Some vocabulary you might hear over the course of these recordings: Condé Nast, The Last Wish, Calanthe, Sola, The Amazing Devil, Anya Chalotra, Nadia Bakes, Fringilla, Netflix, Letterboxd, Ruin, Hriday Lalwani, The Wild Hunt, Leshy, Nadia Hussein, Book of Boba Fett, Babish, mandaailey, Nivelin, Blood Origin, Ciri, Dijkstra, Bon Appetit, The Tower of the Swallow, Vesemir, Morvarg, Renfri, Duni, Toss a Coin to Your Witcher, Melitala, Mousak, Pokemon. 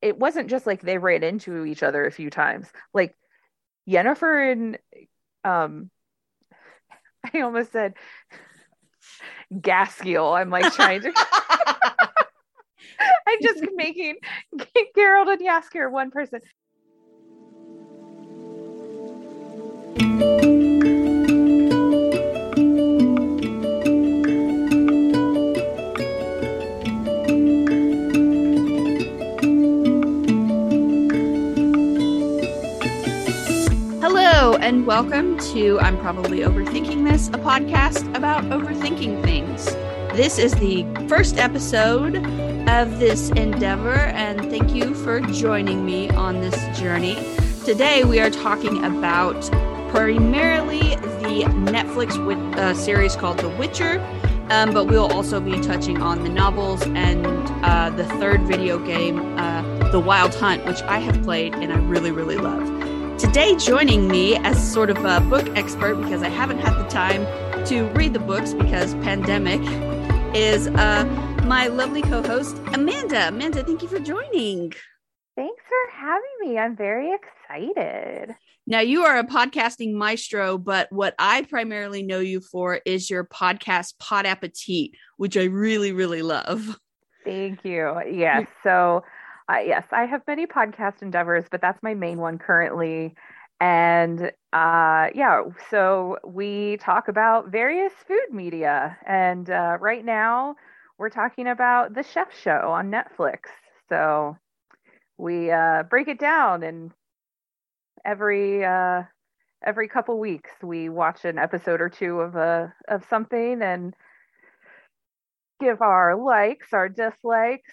it wasn't just like they ran into each other a few times. Like Yennefer and I almost said Gaskiel. I'm like trying to I'm just making Geralt and Jaskier one person. Hello and welcome to I'm Probably Overthinking This, a podcast about overthinking things. This is the first episode of this endeavor, and thank you for joining me on this journey. Today we are talking about primarily the Netflix series called The Witcher, but we'll also be touching on the novels and the third video game, The Wild Hunt, which I have played and I really, really love. Today, joining me as sort of a book expert, because I haven't had the time to read the books because pandemic, is my lovely co-host, Amanda. Amanda, thank you for joining. Thanks for having me. I'm very excited. Now, you are a podcasting maestro, but what I primarily know you for is your podcast, Pod Appetit, which I really, really love. Thank you. Yes. So... yes, I have many podcast endeavors, but that's my main one currently. And so we talk about various food media. And right now we're talking about The Chef Show on Netflix. So we break it down, and every couple weeks we watch an episode or two of something and give our likes, our dislikes.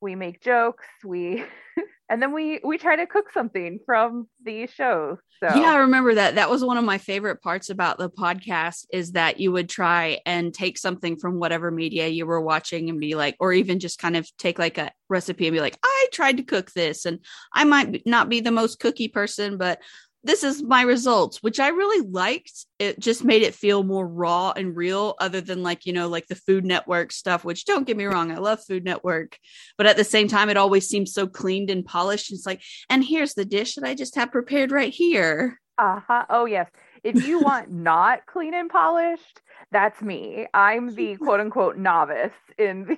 We make jokes, and then we try to cook something from the show. So yeah, I remember that. That was one of my favorite parts about the podcast, is that you would try and take something from whatever media you were watching and be like, or even just kind of take like a recipe and be like, I tried to cook this, and I might not be the most cookie person, but this is my results, which I really liked. It just made it feel more raw and real, other than like the Food Network stuff, which don't get me wrong, I love Food Network, but at the same time, it always seems so cleaned and polished. It's like, and here's the dish that I just have prepared right here. Uh-huh. Oh yes. If you want not clean and polished, that's me. I'm the quote unquote novice in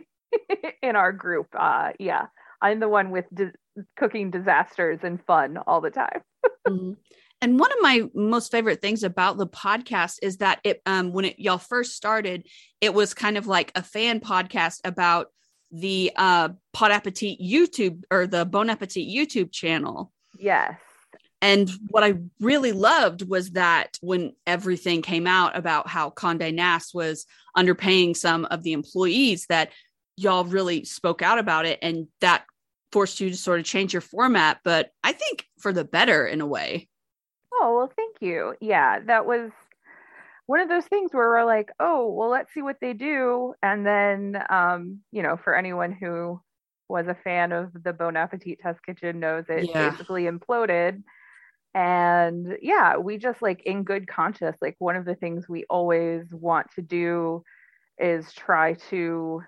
our group. Yeah. I'm the one with cooking disasters and fun all the time. Mm-hmm. And one of my most favorite things about the podcast is that it, when y'all first started, it was kind of like a fan podcast about the Pod Appetit YouTube, or the Bon Appetit YouTube channel. Yes. And what I really loved was that when everything came out about how Condé Nast was underpaying some of the employees, that y'all really spoke out about it, and that forced you to sort of change your format, but I think for the better in a way. Oh, well, thank you. Yeah, that was one of those things where we're like, oh, well, let's see what they do. And then, for anyone who was a fan of the Bon Appetit Test Kitchen knows it basically imploded. And yeah, we just like in good conscience, like one of the things we always want to do is try to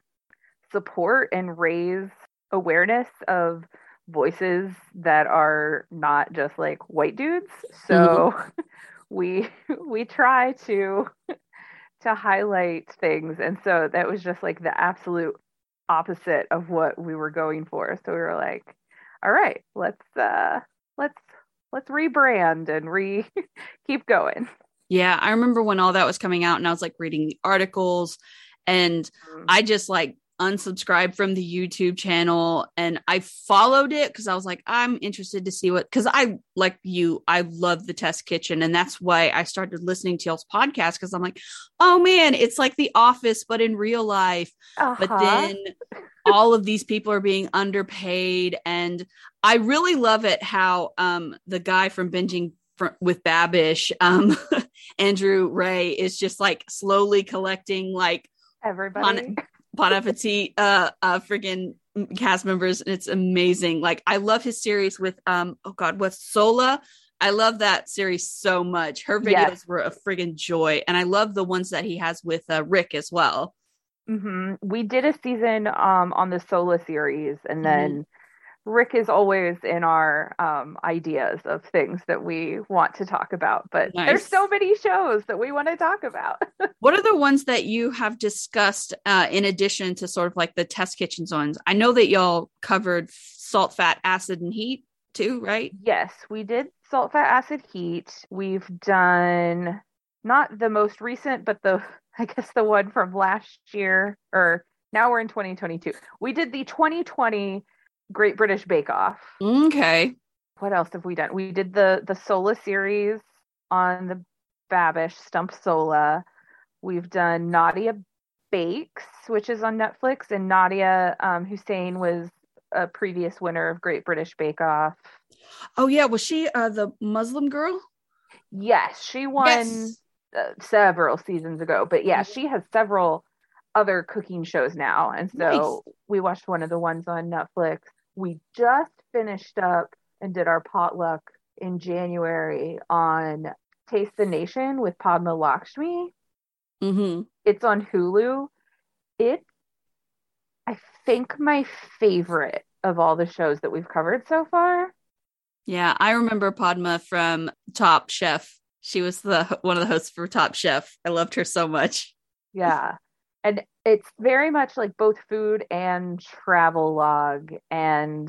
support and raise awareness of voices that are not just like white dudes. So mm-hmm. we try to highlight things. And so that was just like the absolute opposite of what we were going for. So we were like, all right, let's rebrand and keep going. Yeah. I remember when all that was coming out and I was like reading the articles, and mm-hmm. I just like unsubscribed from the YouTube channel, and I followed it because I was like, I'm interested to see what, because I like you, I love the Test Kitchen, and that's why I started listening to y'all's podcast, because I'm like, oh man, it's like The Office but in real life. Uh-huh. But then all of these people are being underpaid, and I really love it how the guy from Binging with Babish, Andrew Ray, is just like slowly collecting like everybody Pod Appetit friggin' cast members, and it's amazing. Like I love his series with with Sola. I love that series so much. Her videos were a friggin' joy, and I love the ones that he has with Rick as well. Mm-hmm. We did a season on the Sola series, and then Rick is always in our ideas of things that we want to talk about, but There's so many shows that we want to talk about. What are the ones that you have discussed in addition to sort of like the test kitchens ones? I know that y'all covered Salt, Fat, Acid, and Heat too, right? Yes, we did Salt, Fat, Acid, Heat. We've done not the most recent, but the one from last year, or now we're in 2022. We did the 2020 Great British Bake Off. Okay. What else have we done? We did the Sola series on the Babish, Stump Sola. We've done Nadia Bakes, which is on Netflix, and Nadia Hussein was a previous winner of Great British Bake Off. Oh yeah, was she the Muslim girl? Yes, she won several seasons ago, but yeah, she has several other cooking shows now, and so we watched one of the ones on Netflix. We just finished up and did our potluck in January on Taste the Nation with Padma Lakshmi. Mm-hmm. It's on Hulu. It's, I think, my favorite of all the shows that we've covered so far. Yeah, I remember Padma from Top Chef. She was one of the hosts for Top Chef. I loved her so much. Yeah. And it's very much like both food and travel log and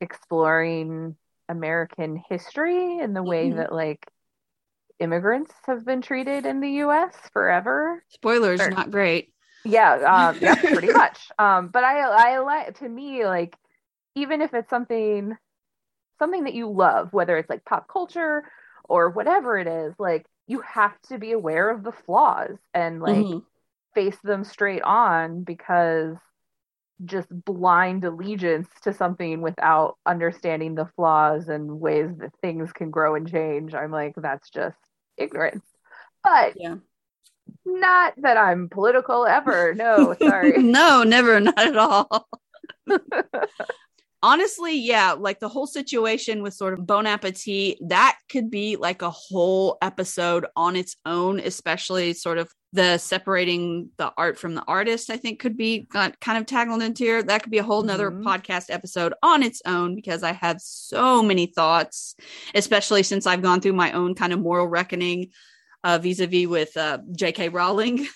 exploring American history in the way that like immigrants have been treated in the U.S. forever. Spoilers, not great. Yeah, yeah, pretty much. But I to me, like, even if it's something that you love, whether it's like pop culture or whatever it is, like you have to be aware of the flaws and like. Mm-hmm. Face them straight on, because just blind allegiance to something without understanding the flaws and ways that things can grow and change, I'm like, that's just ignorance. But not that I'm political ever. No, sorry. No, never, not at all. Honestly, yeah, like the whole situation with sort of Bon Appetit, that could be like a whole episode on its own, especially sort of the separating the art from the artist, I think, could be kind of tangled into here. That could be a whole nother podcast episode on its own, because I have so many thoughts, especially since I've gone through my own kind of moral reckoning vis-a-vis with J.K. Rowling.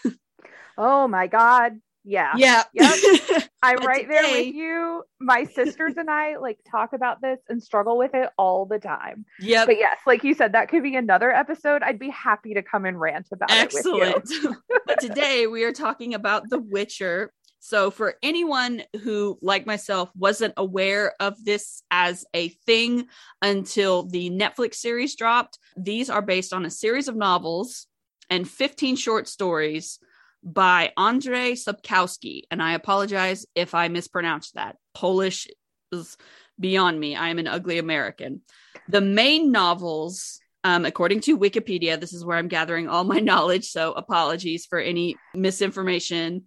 Oh, my God. Yeah. Yeah. Yep. I'm right there with you. My sisters and I like talk about this and struggle with it all the time. Yeah. But yes, like you said, that could be another episode. I'd be happy to come and rant about it with you. But today we are talking about The Witcher. So for anyone who, like myself, wasn't aware of this as a thing until the Netflix series dropped, these are based on a series of novels and 15 short stories by Andrzej Sapkowski, and I apologize if I mispronounced that. Polish is beyond me. I am an ugly American. The main novels, according to Wikipedia, this is where I'm gathering all my knowledge, so apologies for any misinformation,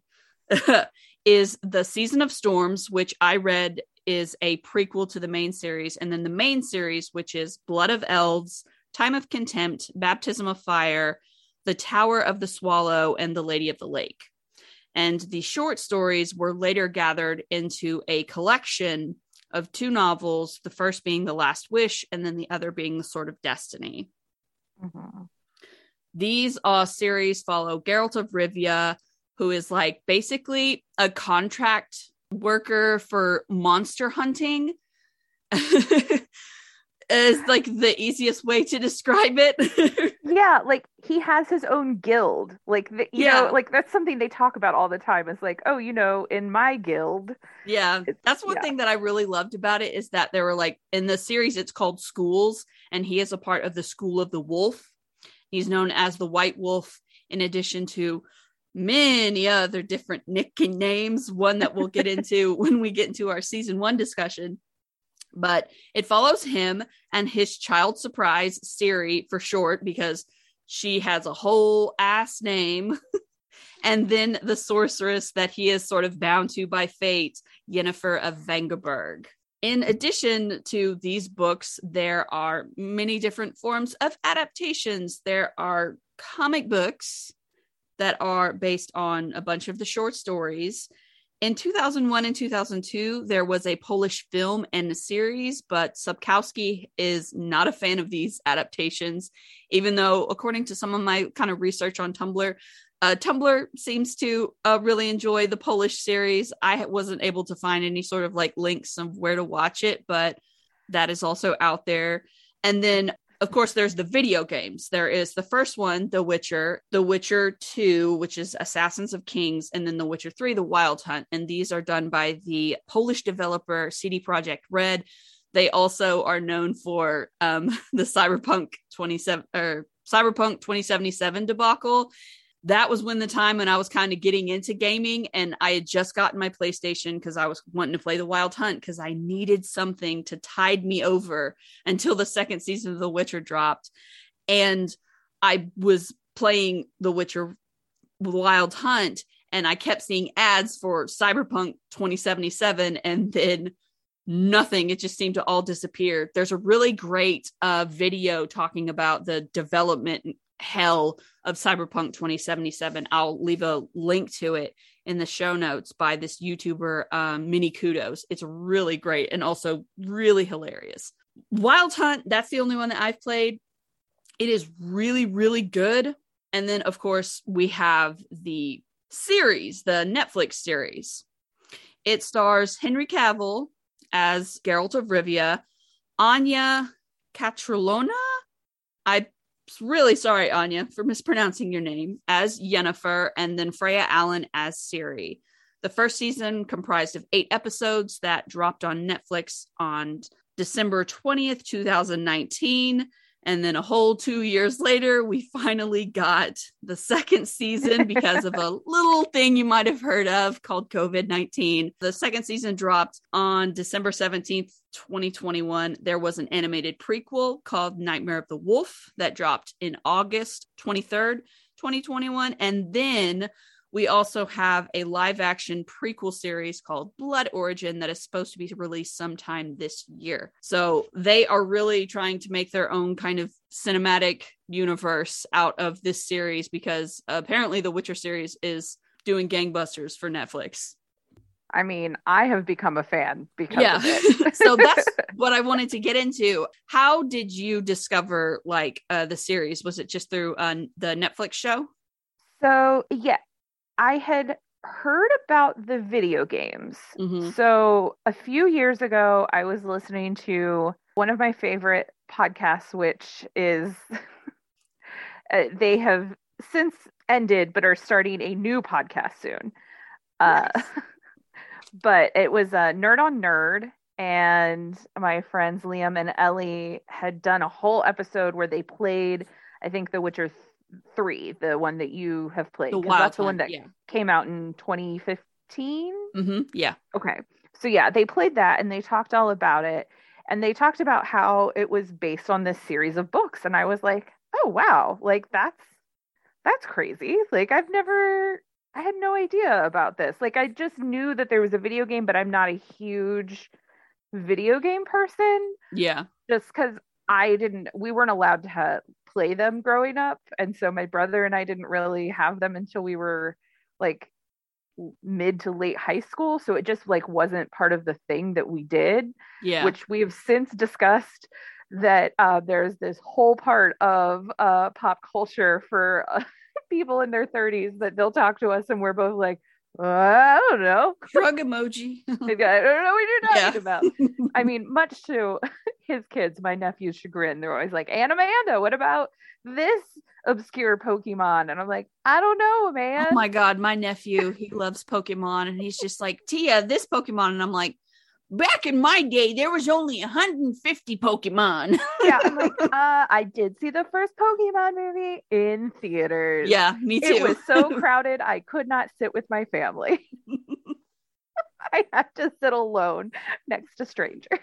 is The Season of Storms, which I read is a prequel to the main series, and then the main series, which is Blood of Elves, Time of Contempt, Baptism of Fire, The Tower of the Swallow, and The Lady of the Lake. And the short stories were later gathered into a collection of two novels, the first being The Last Wish, and then the other being The Sword of Destiny. Mm-hmm. These series follow Geralt of Rivia, who is like basically a contract worker for monster hunting. Is like the easiest way to describe it. Yeah, like he has his own guild. Like the, you know, like that's something they talk about all the time. It's like, oh, you know, in my guild. Yeah, that's one thing that I really loved about it, is that there were like, in the series, it's called schools, and he is a part of the School of the Wolf. He's known as the White Wolf, in addition to many other different nicknames. One that we'll get into when we get into our season one discussion. But it follows him and his child surprise, Ciri, for short, because she has a whole ass name. And then the sorceress that he is sort of bound to by fate, Yennefer of Vengerberg. In addition to these books, there are many different forms of adaptations. There are comic books that are based on a bunch of the short stories. In 2001 and 2002, there was a Polish film and a series, but Sapkowski is not a fan of these adaptations, even though, according to some of my kind of research on Tumblr, Tumblr seems to really enjoy the Polish series. I wasn't able to find any sort of like links of where to watch it, but that is also out there. And then, of course, there's the video games. There is the first one, The Witcher, The Witcher 2, which is Assassins of Kings, and then The Witcher 3, The Wild Hunt. And these are done by the Polish developer CD Projekt Red. They also are known for the Cyberpunk 2077 debacle. That was when the time when I was kind of getting into gaming, and I had just gotten my PlayStation because I was wanting to play The Wild Hunt because I needed something to tide me over until the second season of The Witcher dropped. And I was playing The Witcher Wild Hunt, and I kept seeing ads for Cyberpunk 2077, and then nothing. It just seemed to all disappear. There's a really great video talking about the development hell of Cyberpunk 2077. I'll leave a link to it in the show notes by this YouTuber, Mini Kudos. It's really great and also really hilarious. Wild Hunt, that's the only one that I've played. It is really, really good. And then, of course, we have the series, the Netflix series. It stars Henry Cavill as Geralt of Rivia, Anya Chalotra. I'm really sorry, Anya, for mispronouncing your name, as Yennefer, and then Freya Allen as Ciri. The first season comprised of 8 episodes that dropped on Netflix on December 20th, 2019. And then a whole 2 years later, we finally got the second season because of a little thing you might have heard of called COVID-19. The second season dropped on December 17th, 2021. There was an animated prequel called Nightmare of the Wolf that dropped in August 23rd, 2021. And then we also have a live action prequel series called Blood Origin that is supposed to be released sometime this year. So they are really trying to make their own kind of cinematic universe out of this series because apparently the Witcher series is doing gangbusters for Netflix. I mean, I have become a fan because of it. So that's what I wanted to get into. How did you discover like the series? Was it just through the Netflix show? So yeah. I had heard about the video games. Mm-hmm. So a few years ago, I was listening to one of my favorite podcasts, which is, they have since ended, but are starting a new podcast soon. Nice. But it was a Nerd on Nerd. And my friends, Liam and Ellie, had done a whole episode where they played, I think, The Witcher 3, the one that you have played, because that's the one that came out in 2015. Mm-hmm. Yeah. Okay. So yeah, they played that and they talked all about it, and they talked about how it was based on this series of books. And I was like, oh wow, like that's crazy. Like I had no idea about this. Like I just knew that there was a video game, but I'm not a huge video game person. Yeah. Just because we weren't allowed to play them growing up. And so my brother and I didn't really have them until we were like mid to late high school. So it just like wasn't part of the thing that we did, which we have since discussed that there's this whole part of pop culture for people in their 30s that they'll talk to us. And we're both like, I don't know. Shrug emoji. I don't know what you're talking about. I mean, much to his kids, my nephew's chagrin, they're always like, Aunt Amanda, what about this obscure Pokemon? And I'm like, I don't know, man. Oh my God, my nephew, he loves Pokemon, and he's just like, Tia, this Pokemon. And I'm like, back in my day, there was only 150 Pokemon. Yeah, I'm like, I did see the first Pokemon movie in theaters. Yeah, me too. It was so crowded, I could not sit with my family. I had to sit alone next to strangers.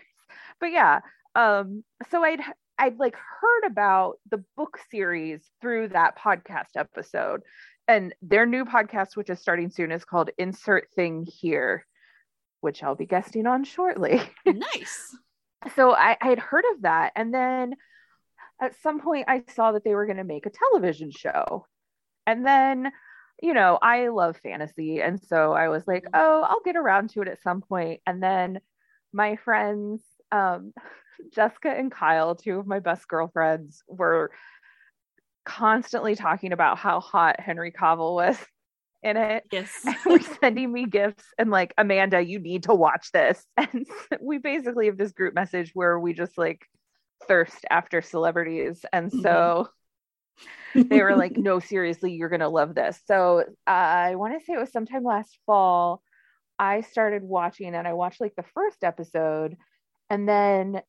But yeah, so I'd like heard about the book series through that podcast episode, and their new podcast, which is starting soon, is called Insert Thing Here, which I'll be guesting on shortly. Nice. So I had heard of that. And then at some point I saw that they were going to make a television show. And then you know, I love fantasy. And so I was like, oh, I'll get around to it at some point. And then my friends, Jessica and Kyle, two of my best girlfriends, were constantly talking about how hot Henry Cavill was in it. Yes. And were sending me gifts and like, Amanda, you need to watch this. And we basically have this group message where we just like thirst after celebrities. And so they were like, no, seriously, you're going to love this. So I want to say it was sometime last fall I started watching, and I watched like the first episode. And then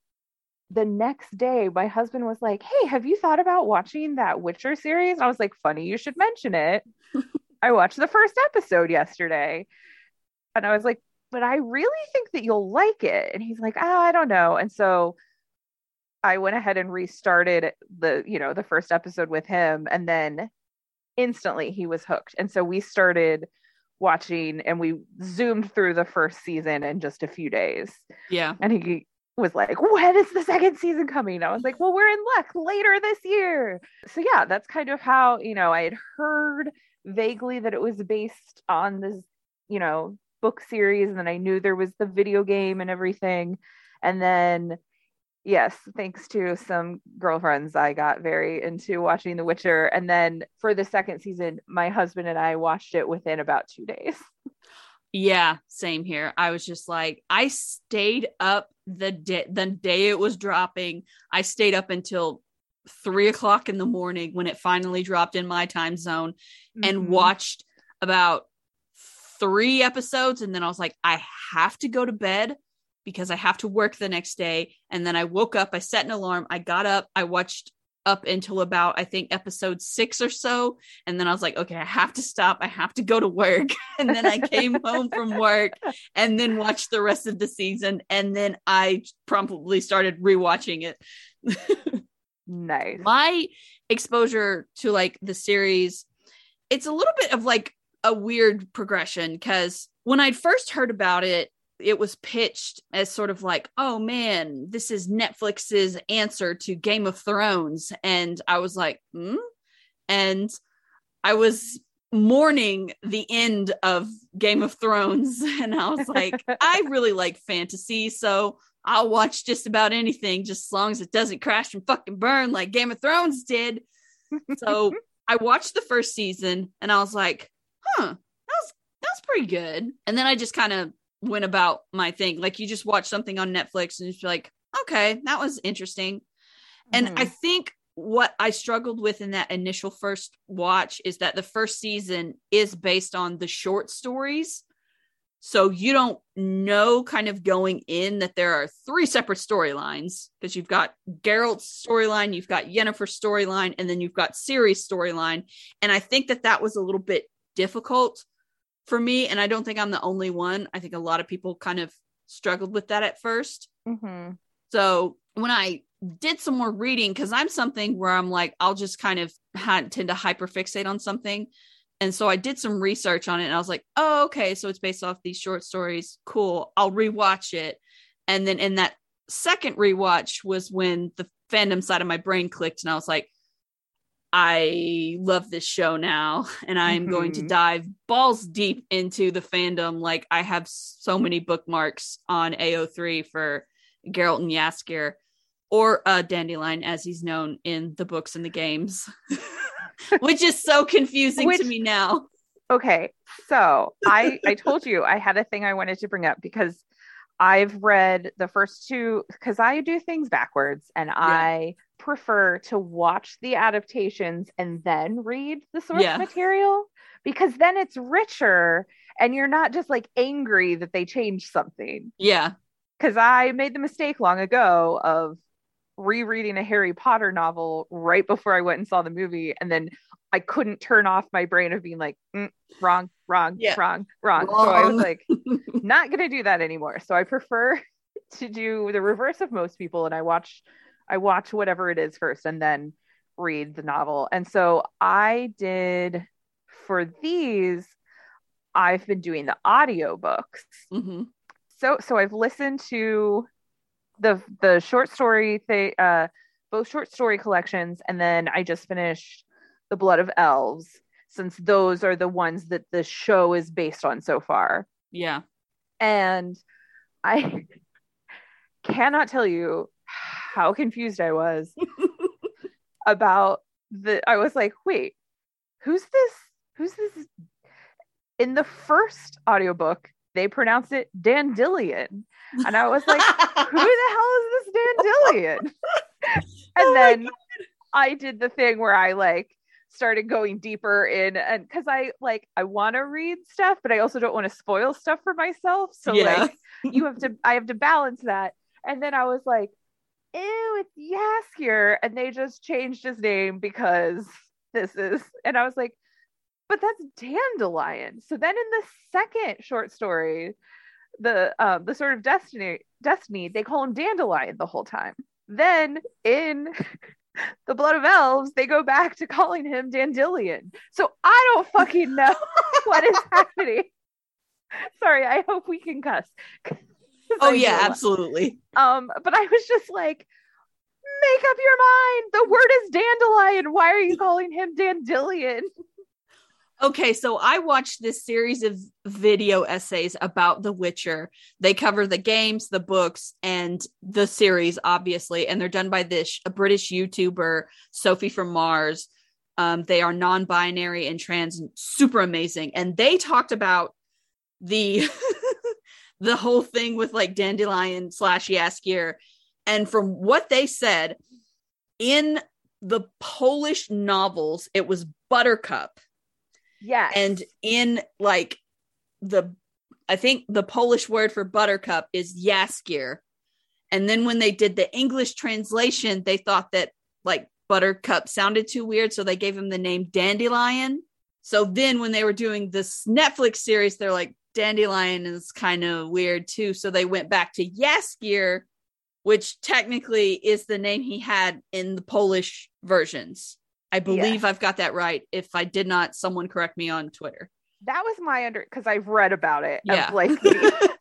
the next day, my husband was like, hey, have you thought about watching that Witcher series? And I was like, funny, you should mention it. I watched the first episode yesterday. And I was like, but I really think that you'll like it. And he's like, oh, I don't know. And so I went ahead and restarted the, you know, the first episode with him, and then instantly he was hooked. And so we started watching, and we zoomed through the first season in just a few days. Yeah. And he was like, when is the second season coming? I was like, well, we're in luck, later this year. So yeah, that's kind of how, you know, I had heard vaguely that it was based on this, you know, book series. And then I knew there was the video game and everything. And then yes, thanks to some girlfriends, I got very into watching The Witcher. And then for the second season, my husband and I watched it within about 2 days. Yeah, same here. I was just like, I stayed up the day it was dropping. I stayed up until 3 o'clock in the morning when it finally dropped in my time zone, and watched about 3 episodes. And then I was like, I have to go to bed because I have to work the next day. And then I woke up, I set an alarm, I got up, I watched up until about, I think, episode 6 or so. And then I was like, okay, I have to stop. I have to go to work. And then I came home from work and then watched the rest of the season. And then I promptly started rewatching it. Nice. My exposure to like the series, it's a little bit of like a weird progression, because when I'd first heard about it, it was pitched as sort of like, oh man, this is Netflix's answer to Game of Thrones. And I was like, hmm? And I was mourning the end of Game of Thrones. And I was like, I really like fantasy, so I'll watch just about anything, just as long as it doesn't crash and fucking burn like Game of Thrones did. So I watched the first season and I was like, huh, that was pretty good. And then I just kind of went about my thing. Like, you just watch something on Netflix and you're like, okay, that was interesting. And I think what I struggled with in that initial first watch is that the first season is based on the short stories. So you don't know kind of going in that there are 3 separate storylines, because you've got Geralt's storyline, you've got Yennefer's storyline, and then you've got Ciri's storyline. And I think that was a little bit difficult for me, and I don't think I'm the only one. I think a lot of people kind of struggled with that at first. So when I did some more reading, because I'm something where I'm like, I'll just kind of tend to hyperfixate on something. And so I did some research on it, and I was like, oh, okay, so it's based off these short stories. Cool. I'll rewatch it. And then in that second rewatch was when the fandom side of my brain clicked, and I was like, I love this show now, and I'm going to dive balls deep into the fandom. Like, I have so many bookmarks on AO3 for Geralt and Jaskier, or Dandelion as he's known in the books and the games, which is so confusing to me now. Okay. So I told you I had a thing I wanted to bring up, because I've read the first 2, because I do things backwards, and I prefer to watch the adaptations and then read the source material, because then it's richer and you're not just like angry that they changed something. Yeah. Because I made the mistake long ago of rereading a Harry Potter novel right before I went and saw the movie, and then I couldn't turn off my brain of being like, wrong. So I was like, not gonna do that anymore. So I prefer to do the reverse of most people, and I watch whatever it is first and then read the novel. And so I did for these, I've been doing the audiobooks. So I've listened to the short story, both short story collections. And then I just finished The Blood of Elves. since those are the ones that the show is based on so far. Yeah. And I cannot tell you how confused I was about the, I was like, wait, who's this? In the first audiobook, they pronounced it Dandelion. And I was like, who the hell is this Dandelion? And then I did the thing where I like started going deeper in, and because I want to read stuff, but I also don't want to spoil stuff for myself. So I have to balance that. And then I was like, ew, it's Jaskier. And they just changed his name because this is, and I was like, but that's Dandelion. So then in the second short story, the Sword of Destiny, they call him Dandelion the whole time. Then in the Blood of Elves, they go back to calling him Dandelion. So I don't fucking know what is happening. Sorry, I hope we can cuss. Oh yeah, absolutely. But I was just like, make up your mind. The word is Dandelion. Why are you calling him Dandelion? Okay, so I watched this series of video essays about The Witcher. They cover the games, the books, and the series, obviously. And they're done by a British YouTuber, Sophie from Mars. They are non-binary and trans, super amazing. And they talked about the the whole thing with like Dandelion / Jaskier. And from what they said, in the Polish novels, it was Buttercup. Yeah. And in like I think the Polish word for buttercup is Jaskier. And then when they did the English translation, they thought that like buttercup sounded too weird. So they gave him the name Dandelion. So then when they were doing this Netflix series, they're like, Dandelion is kind of weird too. So they went back to Jaskier, which technically is the name he had in the Polish versions. I believe I've got that right. If I did not, someone correct me on Twitter. That was my because I've read about it. Yeah. Like the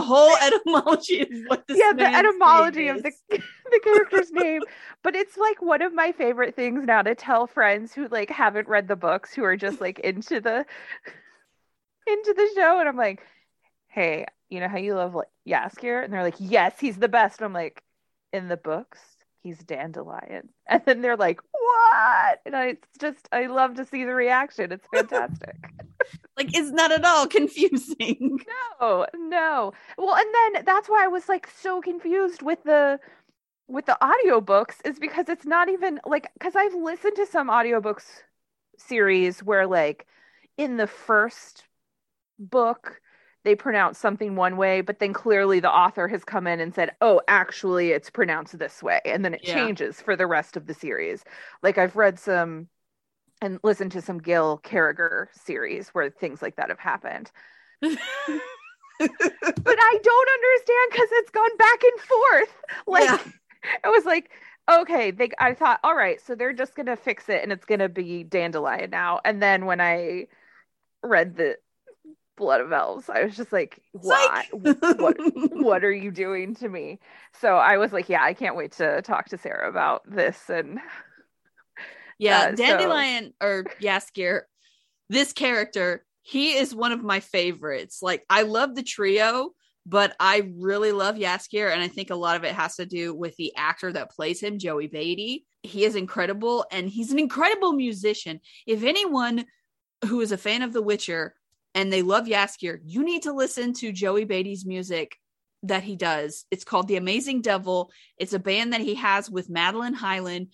whole etymology of what this the etymology of the character's name. But it's like one of my favorite things now to tell friends who like haven't read the books, who are just like into the show. And I'm like, hey, you know how you love like Jaskier? And they're like, yes, he's the best. And I'm like, in the books, he's Dandelion. And then they're like, what? And I love to see the reaction. It's fantastic. Like, it's not at all confusing. No. Well, and then that's why I was like so confused with the audiobooks, is because it's not even like, because I've listened to some audiobooks series where like in the first book they pronounce something one way, but then clearly the author has come in and said, oh, actually it's pronounced this way. And then it changes for the rest of the series. Like I've read some and listened to some Gil Carriger series where things like that have happened. But I don't understand, because it's gone back and forth. Like it was like, okay, I thought, all right, so they're just going to fix it and it's going to be Dandelion now. And then when I read the Blood of Elves, I was just like, why? what are you doing to me? So I was like, I can't wait to talk to Sarah about this. And Dandelion or Jaskier, this character, he is one of my favorites. Like, I love the trio, but I really love Jaskier, and I think a lot of it has to do with the actor that plays him, Joey Beatty. He is incredible, and he's an incredible musician. If anyone who is a fan of The Witcher and they love Jaskier, you need to listen to Joey Beatty's music that he does. It's called The Amazing Devil. It's a band that he has with Madeline Hyland.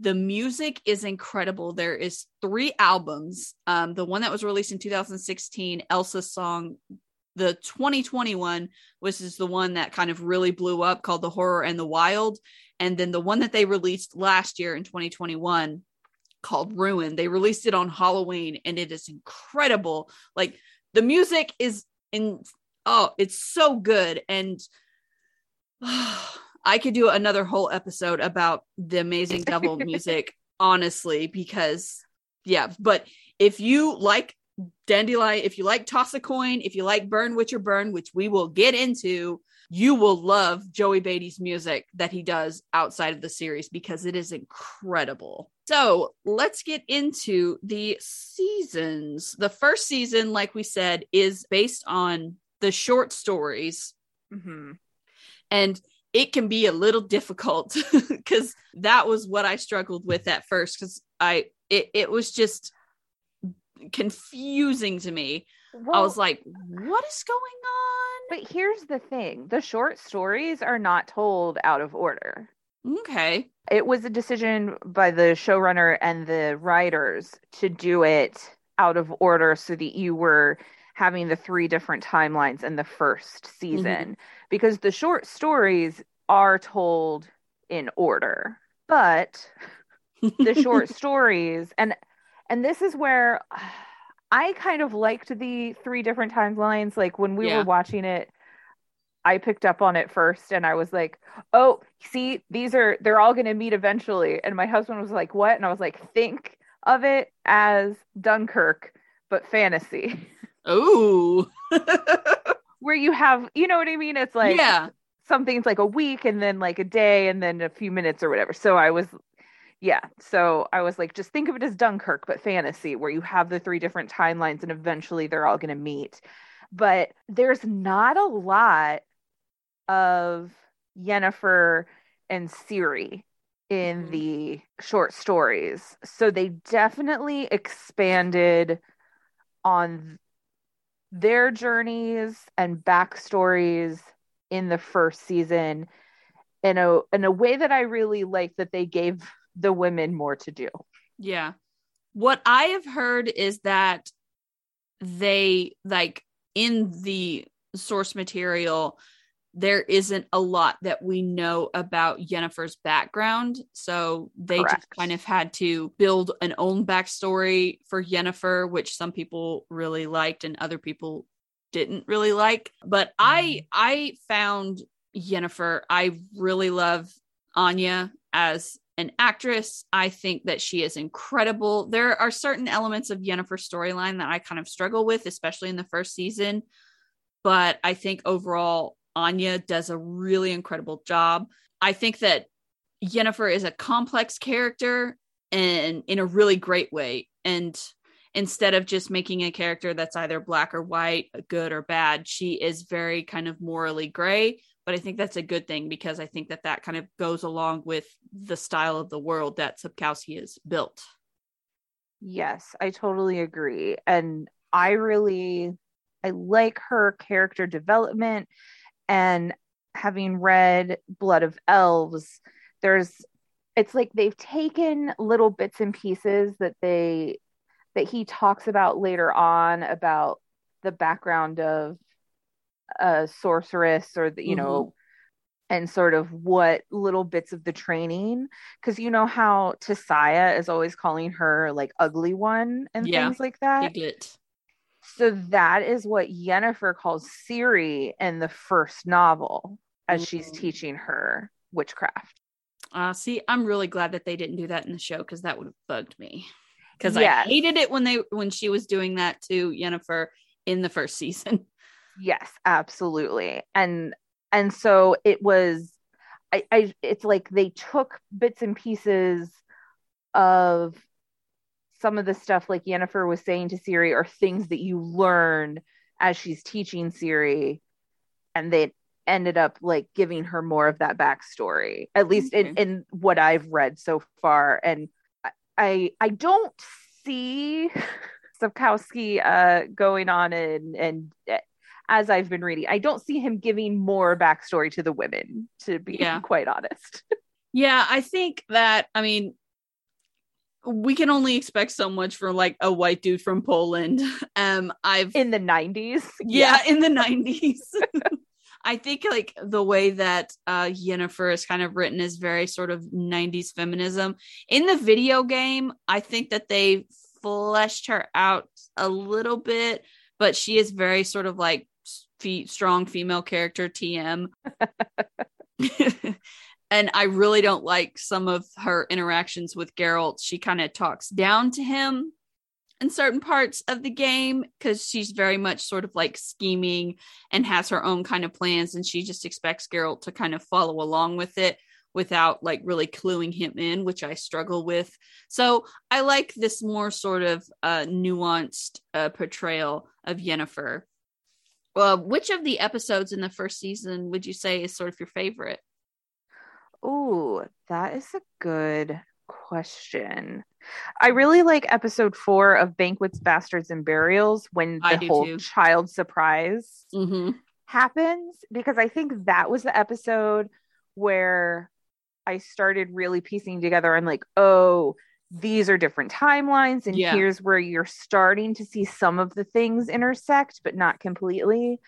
The music is incredible. There is 3 albums. The one that was released in 2016, Elsa's Song. The 2021, which is the one that kind of really blew up, called The Horror and the Wild. And then the one that they released last year in 2021, called Ruin. They released it on Halloween, and it is incredible. Like, the music is it's so good. And I could do another whole episode about the Amazing Devil music, honestly, because but if you like Dandelion, if you like Toss a Coin, if you like Burn Witcher Burn, which we will get into, you will love Joey Beatty's music that he does outside of the series because it is incredible. So let's get into the seasons. The first season, like we said, is based on the short stories. Mm-hmm. And it can be a little difficult because that was what I struggled with at first, because it was just confusing to me. Well, I was like, what is going on? But here's the thing. The short stories are not told out of order. Okay. It was a decision by the showrunner and the writers to do it out of order so that you were having the three different timelines in the first season, mm-hmm. because the short stories are told in order, but the short stories, and this is where I kind of liked the three different timelines. Like when we were watching it, I picked up on it first and I was like, oh, see, they're all going to meet eventually. And my husband was like, what? And I was like, think of it as Dunkirk, but fantasy. Oh, where you have, you know what I mean? It's like, something's like a week and then like a day and then a few minutes or whatever. So I was like, just think of it as Dunkirk, but fantasy, where you have the three different timelines and eventually they're all going to meet. But there's not a lot of Yennefer and Ciri in mm-hmm. the short stories. So they definitely expanded on their journeys and backstories in the first season in a way that I really liked, that they gave the women more to do. Yeah. What I have heard is that they, like, in the source material, there isn't a lot that we know about Yennefer's background. So they just kind of had to build an own backstory for Yennefer, which some people really liked and other people didn't really like. But I found Yennefer, I really love Anya as an actress. I think that she is incredible. There are certain elements of Yennefer's storyline that I kind of struggle with, especially in the first season. But I think overall, Anya does a really incredible job. I think that Yennefer is a complex character, and in a really great way. And instead of just making a character that's either black or white, good or bad, she is very kind of morally gray. But I think that's a good thing, because I think that that kind of goes along with the style of the world that Sapkowski has built. Yes, I totally agree. And I like her character development. And having read Blood of Elves, it's like they've taken little bits and pieces that he talks about later on, about the background of a sorceress, or mm-hmm. And sort of what little bits of the training, because you know how Tisaya is always calling her like ugly one and things like that. So that is what Yennefer calls Ciri in the first novel, as she's teaching her witchcraft. See, I'm really glad that they didn't do that in the show, because that would have bugged me, because I hated it when she was doing that to Yennefer in the first season. Yes, absolutely. And so it was, it's like they took bits and pieces of some of the stuff, like Yennefer was saying to Ciri, are things that you learn as she's teaching Ciri, and they ended up like giving her more of that backstory, at least in what I've read so far. And I don't see Sapkowski going on and as I've been reading, I don't see him giving more backstory to the women, to be quite honest. Yeah, I think that, I mean, we can only expect so much from like a white dude from Poland. In the 90s. Yeah. In the 90s. I think like the way that Yennefer is kind of written is very sort of 90s feminism. In the video game, I think that they fleshed her out a little bit, but she is very sort of like strong female character, TM. And I really don't like some of her interactions with Geralt. She kind of talks down to him. in certain parts of the game, because she's very much sort of like scheming and has her own kind of plans, and she just expects Geralt to kind of follow along with it without like really cluing him in, which I struggle with. So I like this more sort of nuanced portrayal of Yennefer. Which of the episodes in the first season would you say is sort of your favorite? Oh, that is a good question. I really like episode 4 of Banquets, Bastards, and Burials, when the whole child surprise happens, because I think that was the episode where I started really piecing together. I'm like, oh, these are different timelines, and here's where you're starting to see some of the things intersect, but not completely.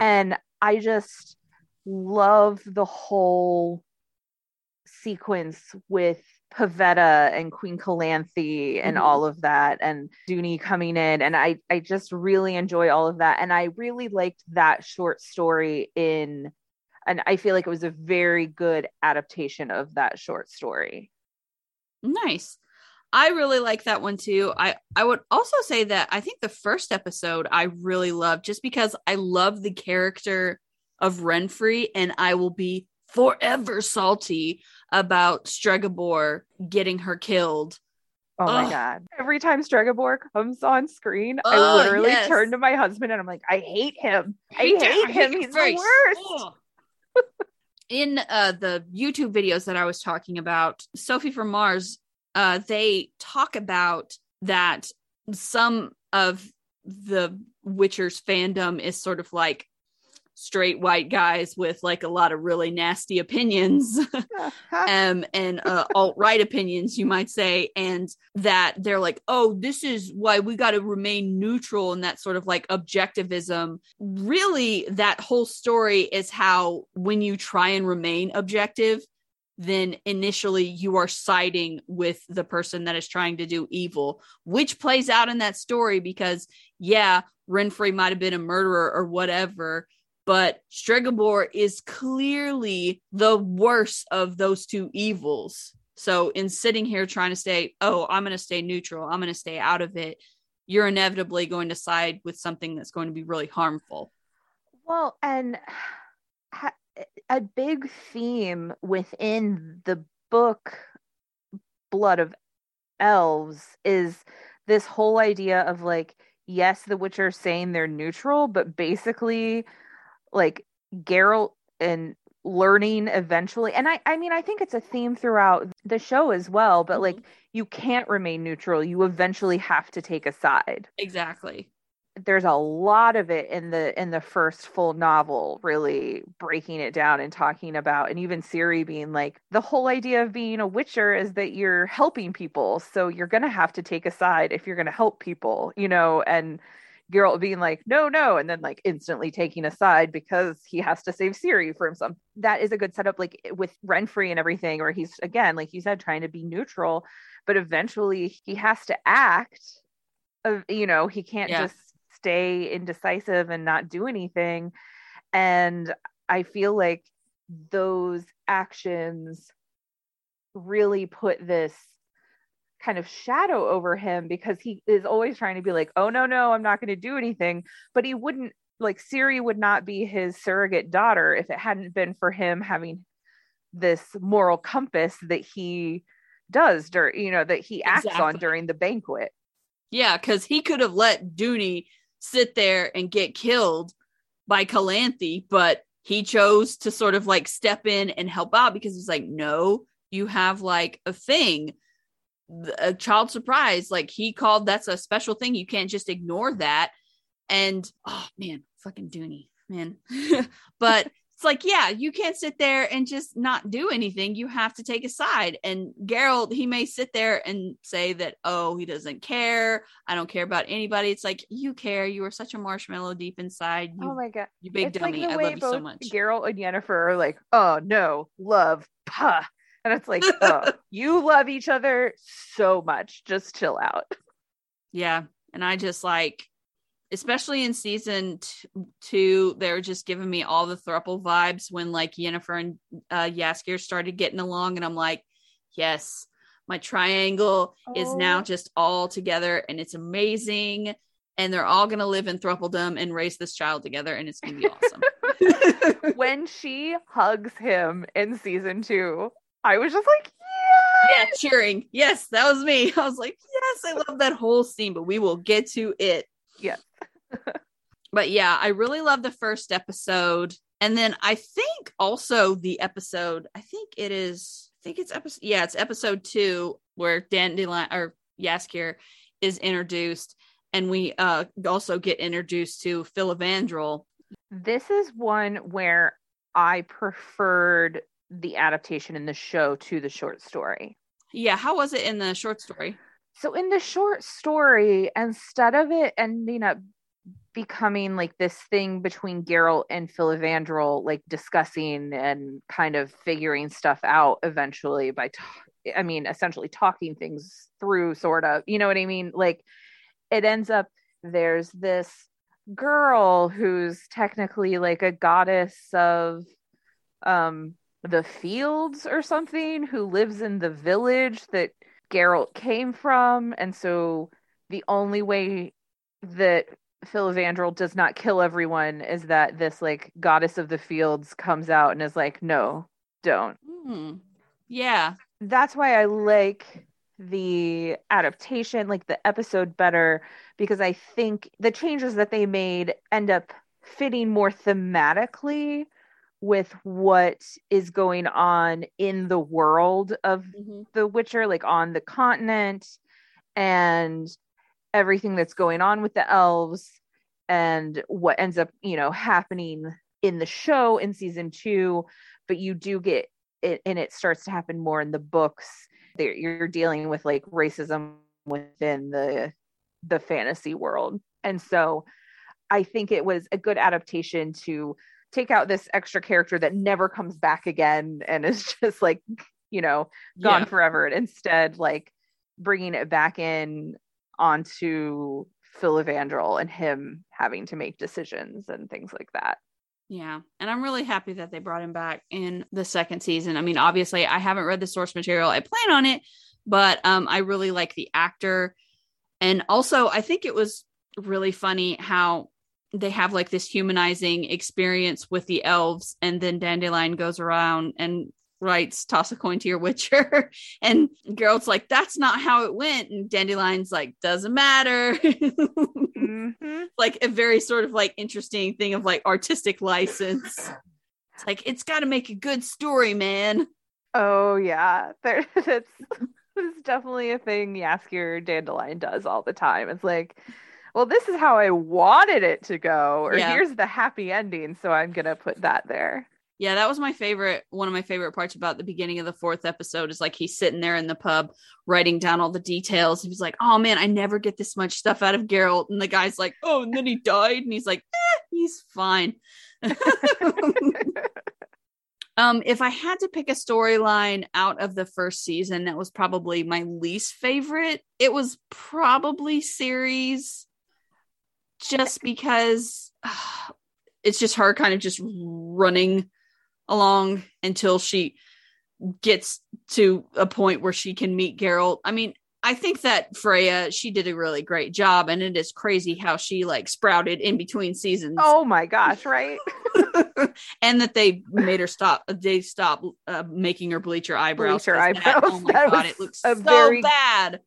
And I just love the whole sequence with Pavetta and Queen Calanthe and all of that, and Duni coming in, and I just really enjoy all of that. And I really liked that short story in, and I feel like it was a very good adaptation of that short story. Nice. I really like that one too. I would also say that I think the first episode I really loved, just because I love the character of Renfri, and I will be forever salty about Stregobor getting her killed. Oh my God. Every time Stregobor comes on screen, I literally turn to my husband and I'm like, I hate him. I hate him. He's the worst. In the YouTube videos that I was talking about, Sophie from Mars, they talk about that some of the Witcher's fandom is sort of like straight white guys with like a lot of really nasty opinions and alt-right opinions, you might say, and that they're like, oh, this is why we got to remain neutral, and that sort of like objectivism. Really, that whole story is how when you try and remain objective, then initially you are siding with the person that is trying to do evil, which plays out in that story, because Renfri might have been a murderer or whatever, but Stregobor is clearly the worst of those two evils. So in sitting here trying to say, oh, I'm going to stay neutral, I'm going to stay out of it, you're inevitably going to side with something that's going to be really harmful. Well, and a big theme within the book Blood of Elves is this whole idea of like, yes, the Witcher is saying they're neutral, but basically like Geralt and learning eventually. And I mean, I think it's a theme throughout the show as well, but like you can't remain neutral. You eventually have to take a side. Exactly. There's a lot of it in the first full novel, really breaking it down and talking about, and even Ciri being like, the whole idea of being a Witcher is that you're helping people. So you're going to have to take a side if you're going to help people, you know, and Geralt being like, no, and then like instantly taking a side because he has to save Ciri for himself. That is a good setup, like with Renfri and everything, where he's, again, like you said, trying to be neutral, but eventually he has to act. You know, he can't just stay indecisive and not do anything. And I feel like those actions really put this kind of shadow over him, because he is always trying to be like, oh no, I'm not going to do anything, but he wouldn't, like Ciri would not be his surrogate daughter if it hadn't been for him having this moral compass that he does acts on during the banquet. Yeah, because he could have let Duni sit there and get killed by Calanthe, but he chose to sort of like step in and help out, because it's like, no, you have like a thing, a child surprise, like he called, that's a special thing, you can't just ignore that. And oh man, fucking Duni, man. But it's like, yeah, you can't sit there and just not do anything, you have to take a side. And Geralt, he may sit there and say that, oh, he doesn't care, I don't care about anybody. It's like, you care, you are such a marshmallow deep inside, you, oh my God, you big it's dummy, like I love you so much. Geralt and Yennefer are like, oh no, love, puh. And it's like, oh, you love each other so much, just chill out. Yeah. And I just like, especially in season 2, they were just giving me all the throuple vibes when like Yennefer and Jaskier started getting along. And I'm like, yes, My triangle is now just all together and it's amazing. And they're all going to live in thruppledom and raise this child together. And it's going to be awesome. When she hugs him in season 2, I was just like, yes! Yeah, cheering. Yes, that was me. I was like, yes, I love that whole scene, but we will get to it. Yeah. But yeah, I really love the first episode. And then I think also the episode, it's episode 2 where Dandelion or Jaskier is introduced. And we also get introduced to Filavandrel. This is one where I preferred the adaptation in the show to the short story. Yeah. How was it in the short story? So in the short story, instead of it ending up becoming like this thing between Geralt and Filavandrel, like discussing and kind of figuring stuff out eventually by, essentially talking things through, sort of, you know what I mean? Like, it ends up there's this girl who's technically like a goddess of the fields or something, who lives in the village that Geralt came from. And so the only way that Filavandrel does not kill everyone is that this like goddess of the fields comes out and is like, no, don't. Mm. Yeah. That's why I like the adaptation, like the episode, better, because I think the changes that they made end up fitting more thematically with what is going on in the world of The Witcher, like on the continent and everything that's going on with the elves and what ends up, happening in the show in season 2. But you do get it, and it starts to happen more in the books. You're dealing with like racism within the fantasy world. And so I think it was a good adaptation to take out this extra character that never comes back again and is just like, gone forever. And instead, like bringing it back in onto Filavandrel and him having to make decisions and things like that. Yeah. And I'm really happy that they brought him back in the second season. I mean, obviously I haven't read the source material. I plan on it, but I really like the actor. And also I think it was really funny how they have like this humanizing experience with the elves. And then Dandelion goes around and writes Toss a Coin to Your Witcher. And Geralt's like, that's not how it went. And Dandelion's like, doesn't matter. Like a very sort of like interesting thing of like artistic license. It's like, it's got to make a good story, man. Oh yeah, that's definitely a thing Jaskier Dandelion does all the time. It's like, well, this is how I wanted it to go, or here's the happy ending, so I'm gonna put that there. Yeah, that was one of my favorite parts about the beginning of the 4th episode is like he's sitting there in the pub writing down all the details. He was like, oh man, I never get this much stuff out of Geralt. And the guy's like, oh, and then he died. And he's like, he's fine. If I had to pick a storyline out of the first season that was probably my least favorite, it was probably Ceres, just because it's just her kind of just running along until she gets to a point where she can meet Geralt. I mean, I think that Freya, she did a really great job, and it is crazy how she like sprouted in between seasons. Oh my gosh, right? And that they made her stop. They stopped making her bleach her eyebrows. Oh my god, it looks so bad.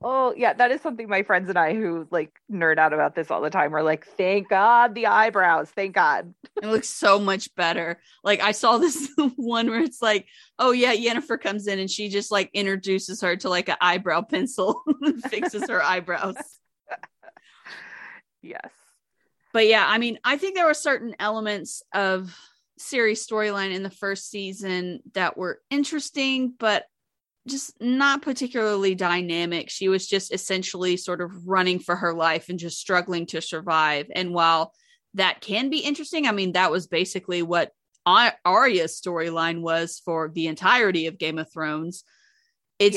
Oh yeah, that is something my friends and I, who like nerd out about this all the time, are like, thank God the eyebrows, thank God. It looks so much better. Like I saw this one where it's like, oh yeah, Yennefer comes in and she just like introduces her to like an eyebrow pencil and fixes her eyebrows. Yes. But yeah, I mean, I think there were certain elements of Ciri's storyline in the first season that were interesting, but just not particularly dynamic. She was just essentially sort of running for her life and just struggling to survive. And while that can be interesting, I mean, that was basically what Arya's storyline was for the entirety of Game of Thrones. In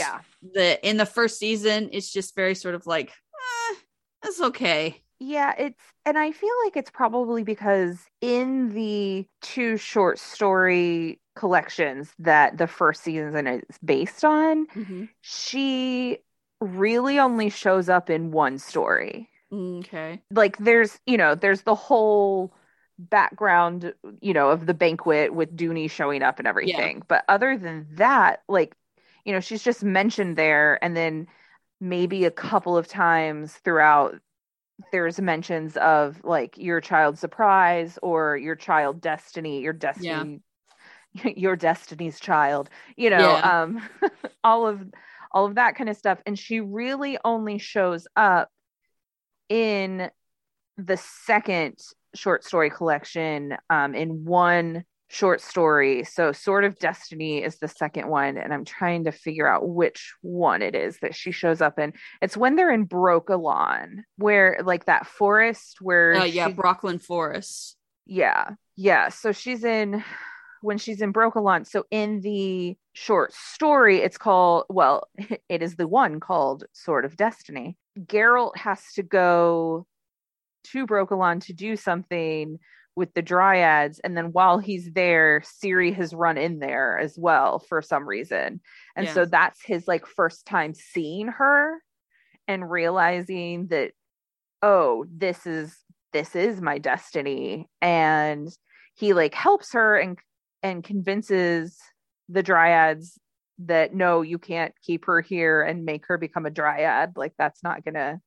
the first season, it's just very sort of like, that's okay. Yeah, and I feel like it's probably because in the 2 short story collections that the first season is based on, mm-hmm. she really only shows up in one story. Okay. Like there's the whole background, of the banquet with Dooney showing up and everything. Yeah. But other than that, she's just mentioned there. And then maybe a couple of times throughout, there's mentions of your child's surprise or your destiny's child, yeah. All of that kind of stuff. And she really only shows up in the second short story collection, in one short story. So Sword of Destiny is the second one, and I'm trying to figure out which one it is that she shows up in. It's when they're in Brokilon, where that forest where Brokilon Forest. Yeah. Yeah. So she's in Brokilon. So in the short story, it is the one called Sword of Destiny. Geralt has to go to Brokilon to do something with the dryads, and then while he's there, Ciri has run in there as well for some reason, and so that's his first time seeing her and realizing that, oh, this is my destiny. And he helps her and convinces the dryads that no, you can't keep her here and make her become a dryad, that's not gonna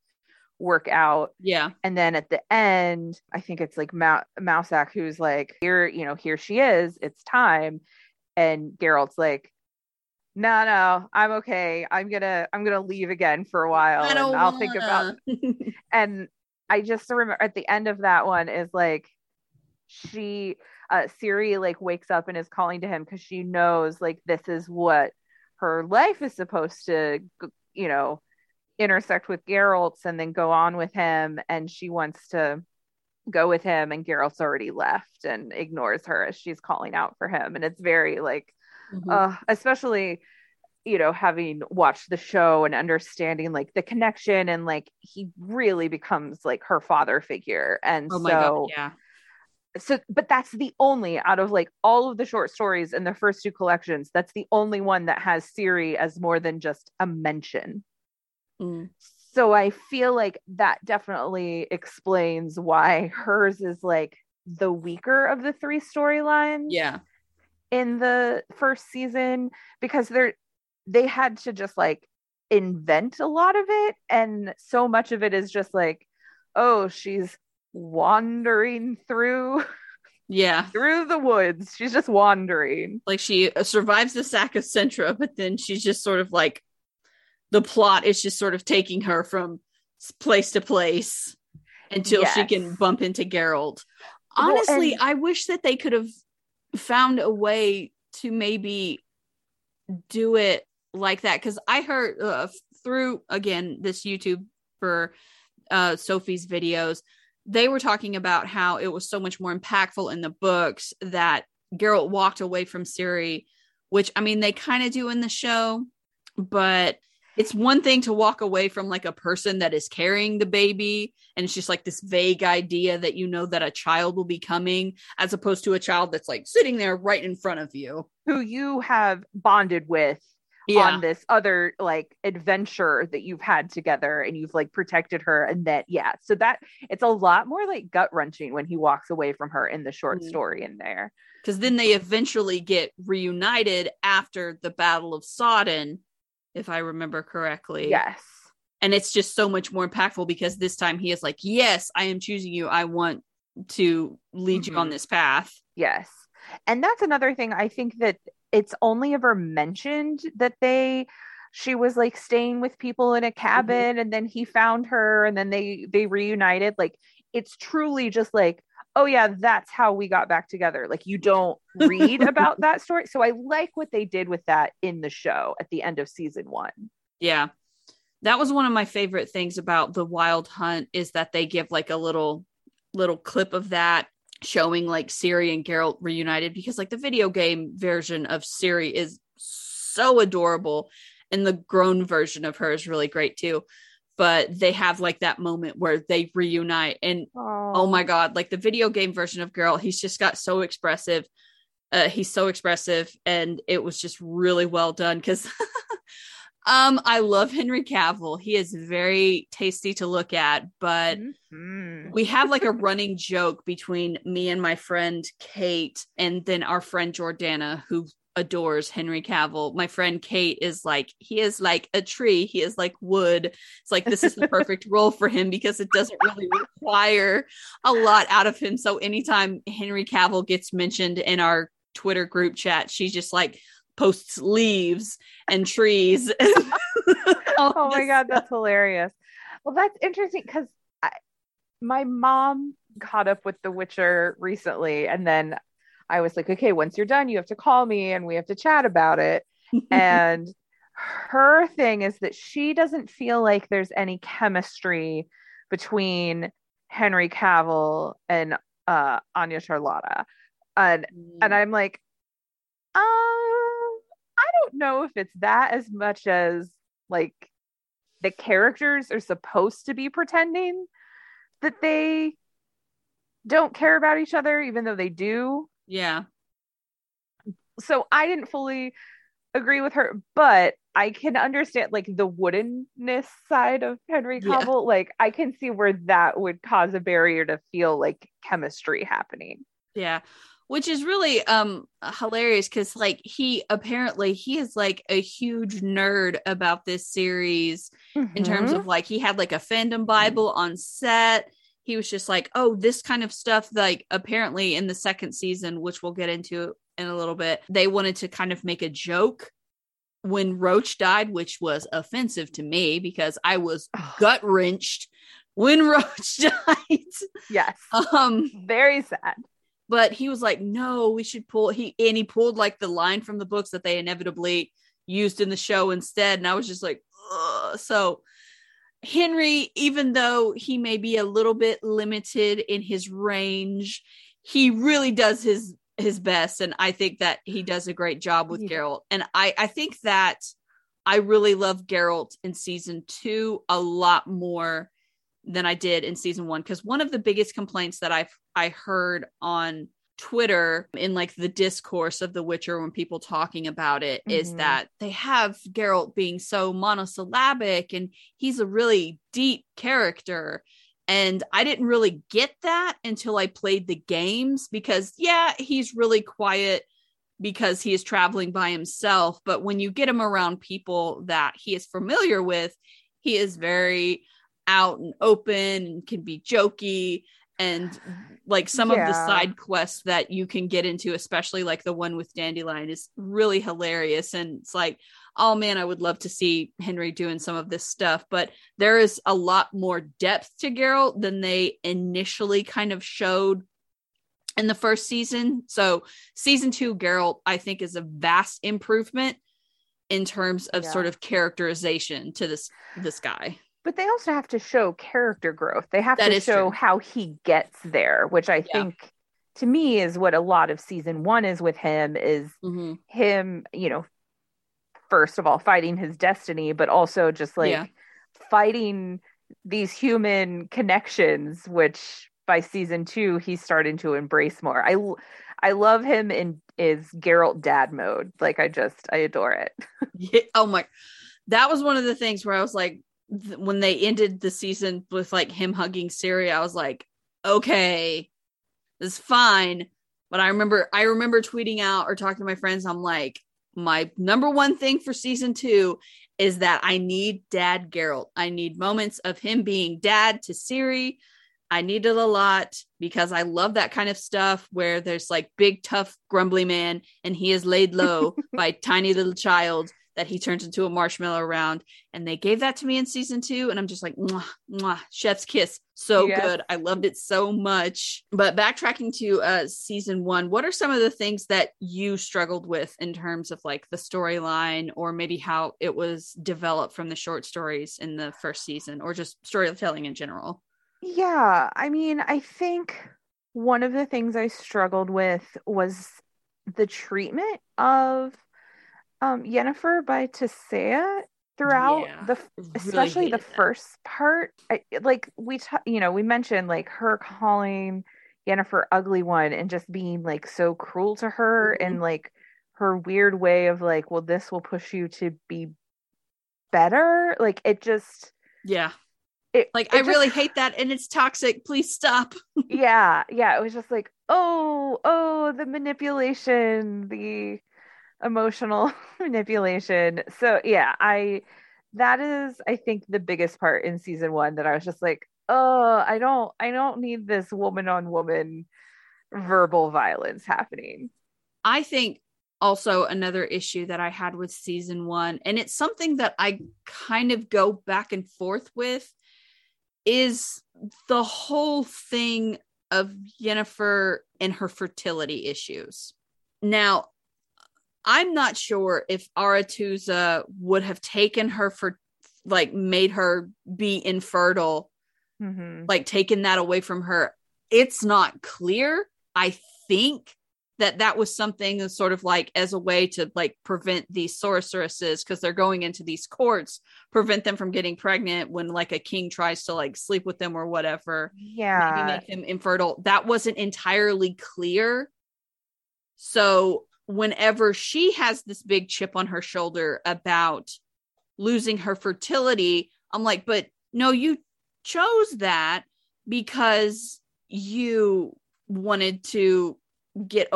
work out. Yeah. And then at the end, I think it's Mousak who's here, here she is, it's time. And Geralt's no, I'm okay, I'm gonna leave again for a while, and I'll think about it. And I just remember at the end of that one is she Ciri wakes up and is calling to him because she knows this is what her life is supposed to intersect with Geralt's and then go on with him, and she wants to go with him, and Geralt's already left and ignores her as she's calling out for him. And it's very mm-hmm. Especially having watched the show and understanding the connection, and he really becomes her father figure. And oh my God, yeah. So, but that's the only, out of all of the short stories in the first two collections, that's the only one that has Ciri as more than just a mention. Mm. So I feel that definitely explains why hers is the weaker of the three storylines. Yeah. In the first season, because they had to just invent a lot of it, and so much of it is just oh, she's wandering through through the woods, she's just wandering, she survives the sack of Sintra, but then she's just sort of the plot is just sort of taking her from place to place until she can bump into Geralt. Honestly, well, I wish that they could have found a way to maybe do it like that, because I heard through again this YouTuber Sophie's videos, they were talking about how it was so much more impactful in the books that Geralt walked away from Ciri, which, I mean, they kind of do in the show, but it's one thing to walk away from a person that is carrying the baby. And it's just this vague idea that, that a child will be coming, as opposed to a child that's sitting there right in front of you, who you have bonded with. Yeah. On this other adventure that you've had together, and you've protected her, and that so that it's a lot more gut wrenching when he walks away from her in the short story in there, because then they eventually get reunited after the Battle of Sodden, if I remember correctly. Yes. And it's just so much more impactful, because this time he is yes, I am choosing you, I want to lead you on this path. Yes. And that's another thing, I think that it's only ever mentioned that she was staying with people in a cabin, and then he found her, and then they reunited. It's truly just oh yeah, that's how we got back together. You don't read about that story. So I like what they did with that in the show at the end of season 1. Yeah. That was one of my favorite things about The Wild Hunt, is that they give a little clip of that, showing Ciri and Geralt reunited, because the video game version of Ciri is so adorable, and the grown version of her is really great too, but they have that moment where they reunite, and oh my God, the video game version of Geralt, he's just got so expressive, He's so expressive, and it was just really well done because I love Henry Cavill. He is very tasty to look at, but we have like a running joke between me and my friend Kate, and then our friend Jordana, who adores Henry Cavill. My friend Kate is like, he is like a tree. He is like wood. It's like, this is the perfect role for him because it doesn't really require a lot out of him. So anytime Henry Cavill gets mentioned in our Twitter group chat, she's just like posts leaves and trees. Oh my God, that's hilarious. Well, that's interesting because my mom caught up with The Witcher recently, and then I was like, okay, once you're done, you have to call me and we have to chat about it. And her thing is that she doesn't feel like there's any chemistry between Henry Cavill and Anya Chalotra. And I'm like, I don't know if it's that as much as like the characters are supposed to be pretending that they don't care about each other, even though they do. Yeah. So I didn't fully agree with her, but I can understand like the woodenness side of Henry Cavill. Yeah. Like I can see where that would cause a barrier to feel like chemistry happening. Yeah. Which is really hilarious because like he is like a huge nerd about this series in terms of like he had like a fandom Bible on set. He was just like, oh, this kind of stuff, like apparently in the second season, which we'll get into in a little bit, they wanted to kind of make a joke when Roach died, which was offensive to me because I was gut wrenched when Roach died. Yes. Very sad. But he was like, no, we should pull. He pulled like the line from the books that they inevitably used in the show instead. And I was just like, ugh. So Henry, even though he may be a little bit limited in his range, he really does his best. And I think that he does a great job with Geralt. And I think that I really love Geralt in season 2 a lot more than I did in season 1. Because one of the biggest complaints that I heard on Twitter in like the discourse of The Witcher when people talking about it is that they have Geralt being so monosyllabic and he's a really deep character, and I didn't really get that until I played the games because he's really quiet because he is traveling by himself, but when you get him around people that he is familiar with, he is very out and open and can be jokey. And like some of the side quests that you can get into, especially like the one with Dandelion, is really hilarious. And it's like, oh man, I would love to see Henry doing some of this stuff. But there is a lot more depth to Geralt than they initially kind of showed in the first season. So season 2 Geralt, I think, is a vast improvement in terms of sort of characterization to this guy. But they also have to show character growth. They have to show how he gets there, which I think to me is what a lot of season 1 is with him, is him, you know, first of all, fighting his destiny, but also just like fighting these human connections, which by season 2, he's starting to embrace more. I love him in his Geralt dad mode. Like I adore it. Oh my, that was one of the things where I was like, when they ended the season with like him hugging Ciri, I was like, okay, this is fine. But I remember tweeting out or talking to my friends. I'm like, my number one thing for season 2 is that I need dad Geralt. I need moments of him being dad to Ciri. I need it a lot because I love that kind of stuff where there's like big, tough, grumbly man, and he is laid low by tiny little child that he turns into a marshmallow around. And they gave that to me in season 2. And I'm just like, mwah, mwah, chef's kiss. So good. I loved it so much. But backtracking to season 1, what are some of the things that you struggled with in terms of like the storyline, or maybe how it was developed from the short stories in the first season, or just storytelling in general? Yeah. I mean, I think one of the things I struggled with was the treatment of Yennefer by Tisea throughout especially the first part. I, like we mentioned like her calling Yennefer Ugly One and just being like so cruel to her, mm-hmm. and like her weird way of like, well, this will push you to be better. Like it just, yeah. I really hate that, and it's toxic. Please stop. Yeah. It was just like, oh, the manipulation, the emotional manipulation. So yeah, that is, I think, the biggest part in season one that I was just like, oh, I don't need this woman on woman verbal violence happening. I think also another issue that I had with season one, and it's something that I kind of go back and forth with, is the whole thing of Yennefer and her fertility issues. Now, I'm not sure if Aretusa would have taken her for, like, made her be infertile, mm-hmm. like taken that away from her. It's not clear. I think that was something that's sort of like as a way to like prevent these sorceresses, because they're going into these courts, prevent them from getting pregnant when like a king tries to like sleep with them or whatever. Yeah. Maybe make them infertile. That wasn't entirely clear. So whenever she has this big chip on her shoulder about losing her fertility, I'm like, but no, you chose that because you wanted to get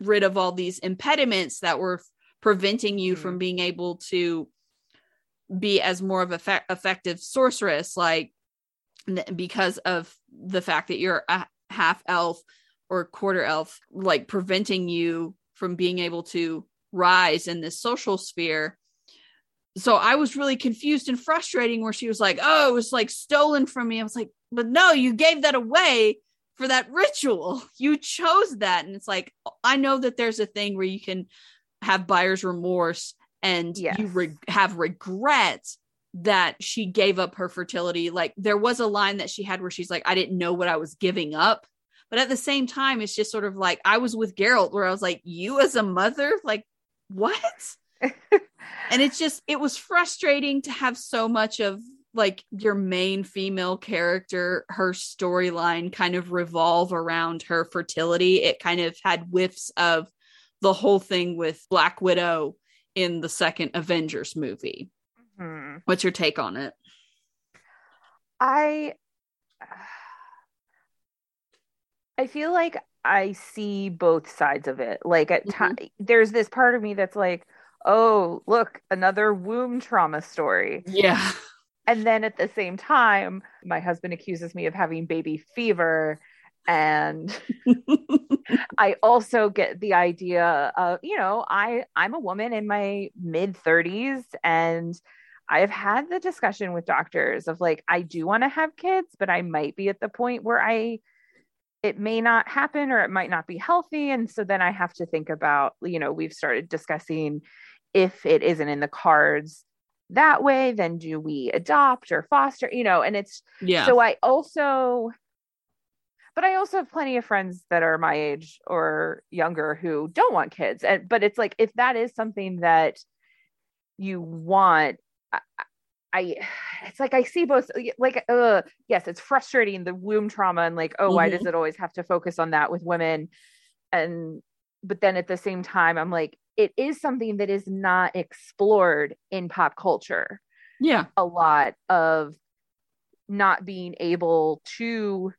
rid of all these impediments that were preventing you mm-hmm. from being able to be as more of a effective sorceress, like because of the fact that you're a half elf or quarter elf, like preventing you from being able to rise in this social sphere. So I was really confused and frustrating where she was like, oh, it was like stolen from me. I was like, but no, you gave that away for that ritual. You chose that. And it's like, I know that there's a thing where you can have buyer's remorse and yes. you have regret that she gave up her fertility. Like there was a line that she had where she's like, I didn't know what I was giving up. But at the same time, it's just sort of like, I was with Geralt where I was like, you as a mother, like what? And it's just, it was frustrating to have so much of like your main female character, her storyline kind of revolve around her fertility. It kind of had whiffs of the whole thing with Black Widow in the second Avengers movie. Mm-hmm. What's your take on it? I feel like I see both sides of it. Like at mm-hmm. There's this part of me that's like, oh, look, another womb trauma story. Yeah. And then at the same time, my husband accuses me of having baby fever. And I also get the idea of, you know, I'm a woman in my mid 30s, and I've had the discussion with doctors of like, I do want to have kids, but I might be at the point where it may not happen, or it might not be healthy. And so then I have to think about, you know, we've started discussing if it isn't in the cards that way, then do we adopt or foster, you know? And it's, yeah. So I also have plenty of friends that are my age or younger who don't want kids. But it's like, if that is something that you want, it's like, I see both, like, yes, it's frustrating, the womb trauma, and like, oh, mm-hmm. why does it always have to focus on that with women? But then at the same time, I'm like, it is something that is not explored in pop culture. Yeah. A lot of not being able to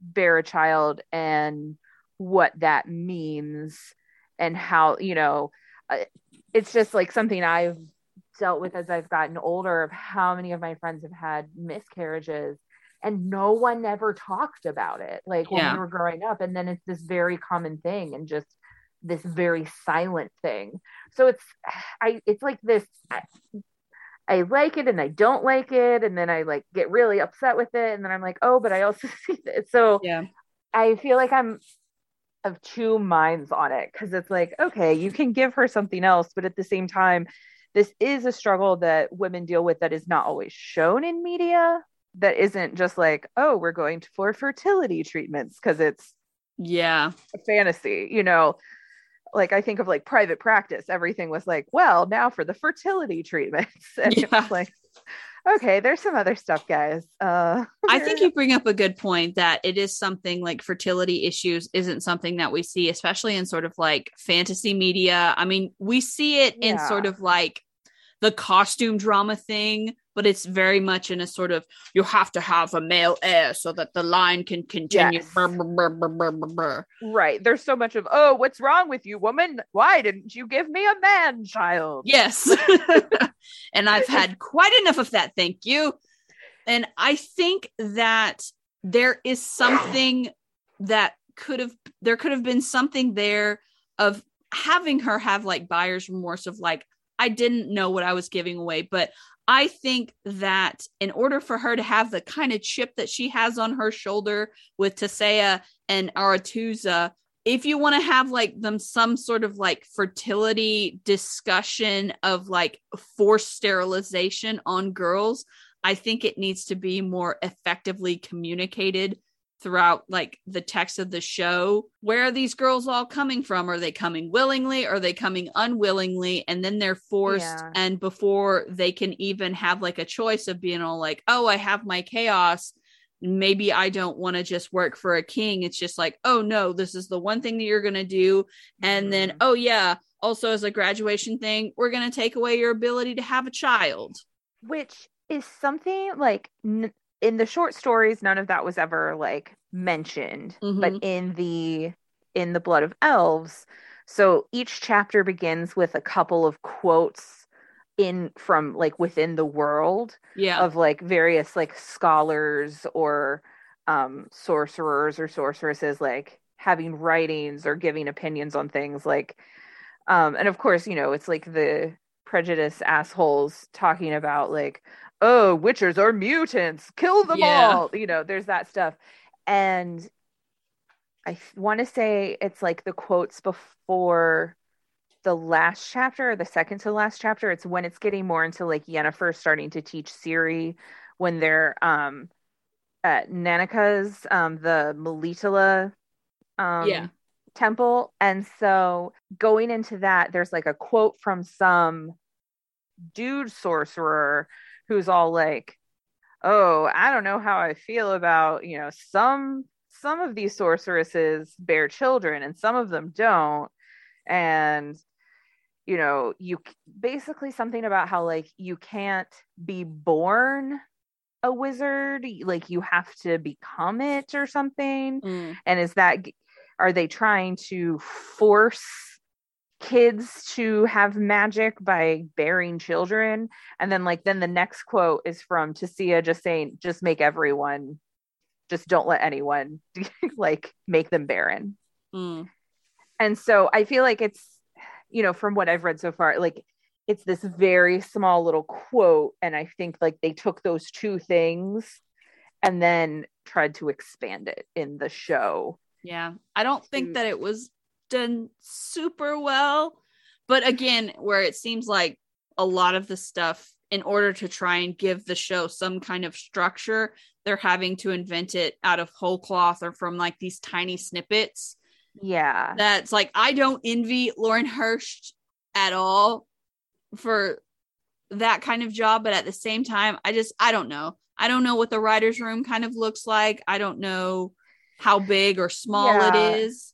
bear a child and what that means, and how, you know, it's just like something I've dealt with as I've gotten older, of how many of my friends have had miscarriages and no one ever talked about it, like yeah. when we were growing up. And then it's this very common thing, and just this very silent thing. So it's like this, I like it and I don't like it, and then I like get really upset with it, and then I'm like, oh, but I also see this. So yeah. I feel like I'm of two minds on it, because it's like, okay, you can give her something else, but at the same time, this is a struggle that women deal with that is not always shown in media, that isn't just like, oh, we're going for fertility treatments because it's yeah a fantasy, you know? Like I think of like Private Practice, everything was like, well, now for the fertility treatments. And yeah. It was like, okay, there's some other stuff, guys. I think you bring up a good point that it is something like fertility issues isn't something that we see, especially in sort of like fantasy media. I mean, we see it in sort of like the costume drama thing, but it's very much in a sort of, you have to have a male heir so that the line can continue. Yes. Brr, brr, brr, brr, brr, brr. Right. There's so much of, oh, what's wrong with you, woman? Why didn't you give me a man child? Yes. And I've had quite enough of that. Thank you. And I think that there is something that there could have been something there of having her have like buyer's remorse of like, I didn't know what I was giving away. But I think that in order for her to have the kind of chip that she has on her shoulder with Tisea and Aretusa, if you want to have like them some sort of like fertility discussion of like forced sterilization on girls, I think it needs to be more effectively communicated throughout like the text of the show. Where are these girls all coming from? Are they coming willingly? Are they coming unwillingly? And then they're forced. Yeah. And before they can even have like a choice of being all like, oh, I have my chaos, maybe I don't want to just work for a king. It's just like, oh no, this is the one thing that you're going to do. And then, oh yeah, also as a graduation thing, we're going to take away your ability to have a child. Which is something like... in the short stories, none of that was ever like mentioned, but in the Blood of Elves. So each chapter begins with a couple of quotes from like within the world of like various like scholars or sorcerers or sorceresses, like having writings or giving opinions on things like, and of course, you know, it's like the prejudiced assholes talking about like, oh, witchers are mutants, kill them all. You know, there's that stuff. And I want to say it's like the quotes before the last chapter, or the second to last chapter. It's when it's getting more into like Yennefer starting to teach Ciri, when they're at Nanaka's, the Melitala temple. And so going into that, there's like a quote from some dude sorcerer who's all like, oh, I don't know how I feel about, you know, some of these sorceresses bear children and some of them don't. And, you know, basically something about how like you can't be born a wizard, like you have to become it or something. And are they trying to force kids to have magic by bearing children? And then like the next quote is from Tisea just saying, just make everyone, just don't let anyone like make them barren. And so I feel like it's, you know, from what I've read so far, like it's this very small little quote, and I think like they took those two things and then tried to expand it in the show. I don't think that it was done super well, but again, where it seems like a lot of the stuff, in order to try and give the show some kind of structure, they're having to invent it out of whole cloth or from like these tiny snippets. That's like, I don't envy Lauren Hirsch at all for that kind of job, but at the same time, I don't know what the writer's room kind of looks like. I don't know how big or small it is.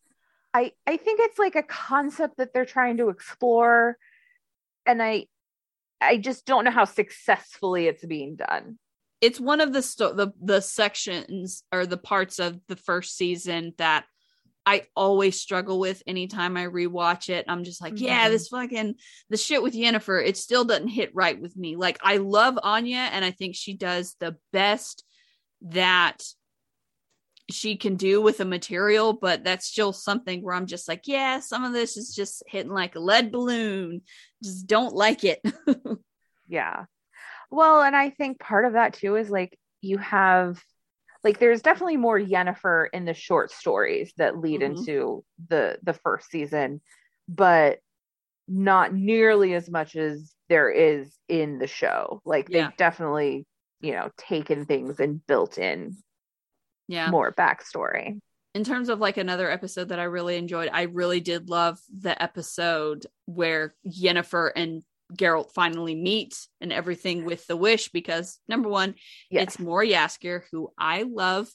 I think it's like a concept that they're trying to explore, and I just don't know how successfully it's being done. It's one of the sections or the parts of the first season that I always struggle with anytime I rewatch it. I'm just like, this fucking, the shit with Yennefer, it still doesn't hit right with me. Like, I love Anya, and I think she does the best that she can do with a material, but that's still something where I'm just like, some of this is just hitting like a lead balloon. Just don't like it. Well, and I think part of that too is like, you have like, there's definitely more Yennefer in the short stories that lead into the first season, but not nearly as much as there is in the show. Like they've definitely, you know, taken things and built in more backstory. In terms of like another episode that I really enjoyed, I really did love the episode where Yennefer and Geralt finally meets and everything with the wish, because number one, it's more Jaskier, who I love.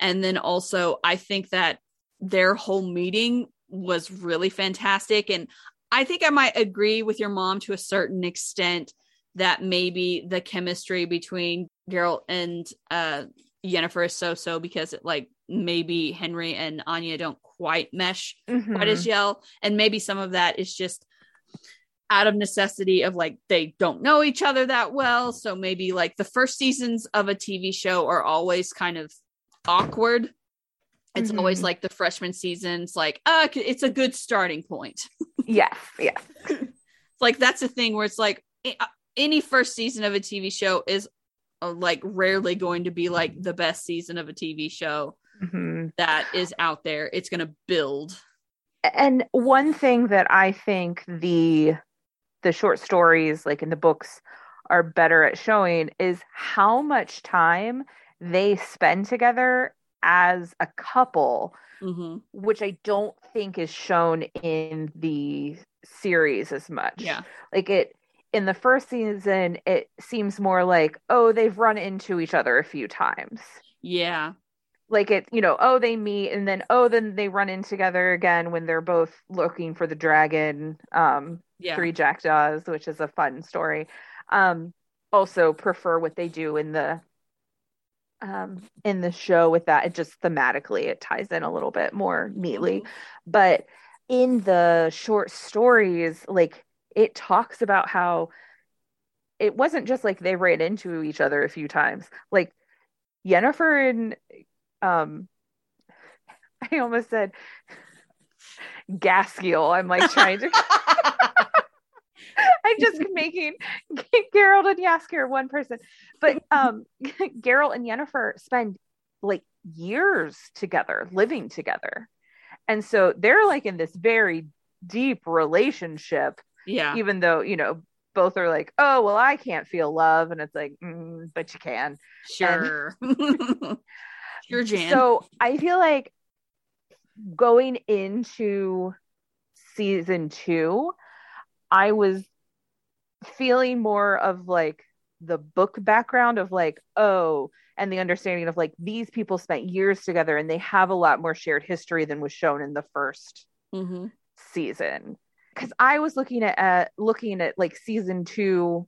And then also I think that their whole meeting was really fantastic. And I think I might agree with your mom to a certain extent that maybe the chemistry between Geralt and Yennefer is so-so, because it, like, maybe Henry and Anya don't quite mesh quite as well. And maybe some of that is just out of necessity of, like, they don't know each other that well. So maybe, like, the first seasons of a TV show are always kind of awkward. It's always like the freshman season's like, it's a good starting point. Yeah. It's like, that's a thing where it's like any first season of a TV show is like rarely going to be like the best season of a TV show that is out there. It's going to build. And one thing that I think the short stories, like in the books, are better at showing is how much time they spend together as a couple, which I don't think is shown in the series as much. Yeah. Like, it in the first season, it seems more like, oh, they've run into each other a few times. Yeah. Like, it, you know, oh, they meet, and then, oh, then they run in together again when they're both looking for the dragon, Three Jackdaws, which is a fun story. Also prefer what they do in the show with that. It just thematically, it ties in a little bit more neatly. But in the short stories, like, it talks about how it wasn't just like they ran into each other a few times. Like, Yennefer and I almost said Gaskiel. I'm like trying to I'm just making Geralt and Jaskier one person. But Geralt and Yennefer spend like years together, living together. And so they're like in this very deep relationship. Yeah. Even though, you know, both are like, oh, well, I can't feel love. And it's like, but you can. Sure. Sure, Jan. So I feel like going into season 2, I was feeling more of like the book background of like, oh, and the understanding of like, these people spent years together and they have a lot more shared history than was shown in the first season. Because I was looking at like season 2,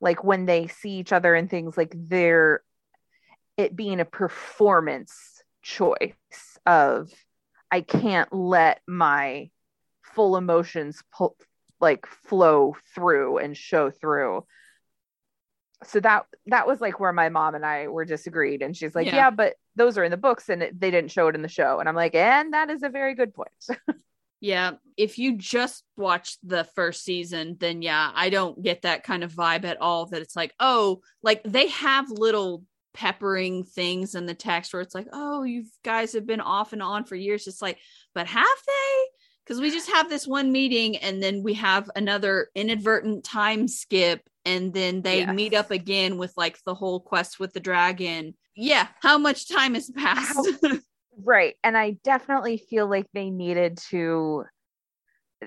like when they see each other and things, like they're, it being a performance choice of, I can't let my full emotions flow through and show through. So that was like where my mom and I were disagreed, and she's like, yeah but those are in the books and they didn't show it in the show. And I'm like, and that is a very good point. Yeah. If you just watched the first season, then yeah, I don't get that kind of vibe at all, that it's like, oh, like they have little peppering things in the text where it's like, oh, you guys have been off and on for years. It's like, but have they? Because we just have this one meeting and then we have another inadvertent time skip. And then they meet up again with like the whole quest with the dragon. Yeah. How much time has passed? Right. And I definitely feel like they needed to,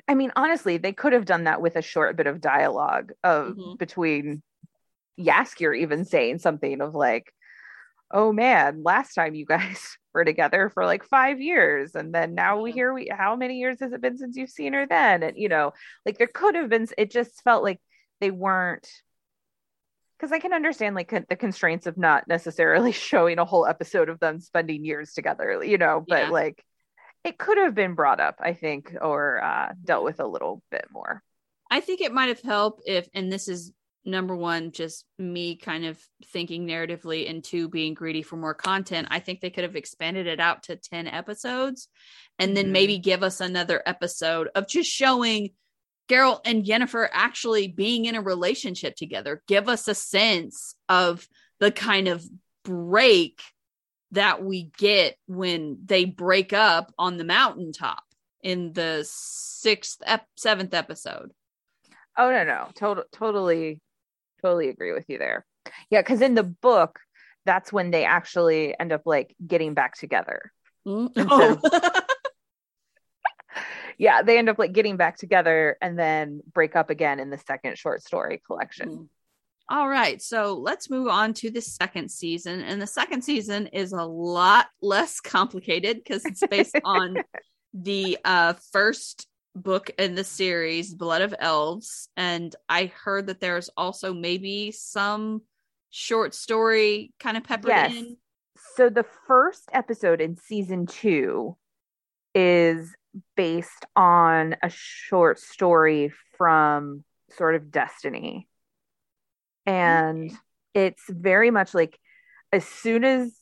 I mean, honestly, they could have done that with a short bit of dialogue of between Jaskier even saying something of like, oh man, last time you guys were together for like 5 years. And then now how many years has it been since you've seen her then? And, you know, like there could have been, it just felt like they weren't, because I can understand like the constraints of not necessarily showing a whole episode of them spending years together, you know, but like it could have been brought up, I think, or dealt with a little bit more. I think it might have helped if, and this is number one, just me kind of thinking narratively, and two, being greedy for more content. I think they could have expanded it out to 10 episodes and then maybe give us another episode of just showing Geralt and Yennefer actually being in a relationship together. Give us a sense of the kind of break that we get when they break up on the mountaintop in the 7th episode. Oh, no. Totally agree with you there. Yeah. Cause in the book, that's when they actually end up like getting back together. Mm-hmm. Oh. Yeah, they end up like getting back together and then break up again in the second short story collection. Mm-hmm. All right, so let's move on to the second season. And the second season is a lot less complicated because it's based on the first book in the series, Blood of Elves. And I heard that there's also maybe some short story kind of peppered in. So the first episode in season 2 is based on a short story from Sword of Destiny. And it's very much like, as soon as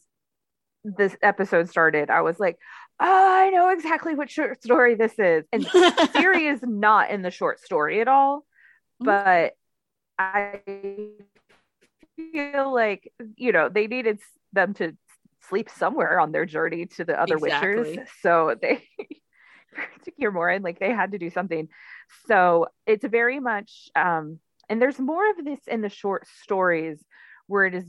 this episode started, I was like, oh, I know exactly what short story this is. And Siri is not in the short story at all. But I feel like, you know, they needed them to sleep somewhere on their journey to the other Witchers. So they took your more in, like they had to do something. So it's very much... and there's more of this in the short stories, where it is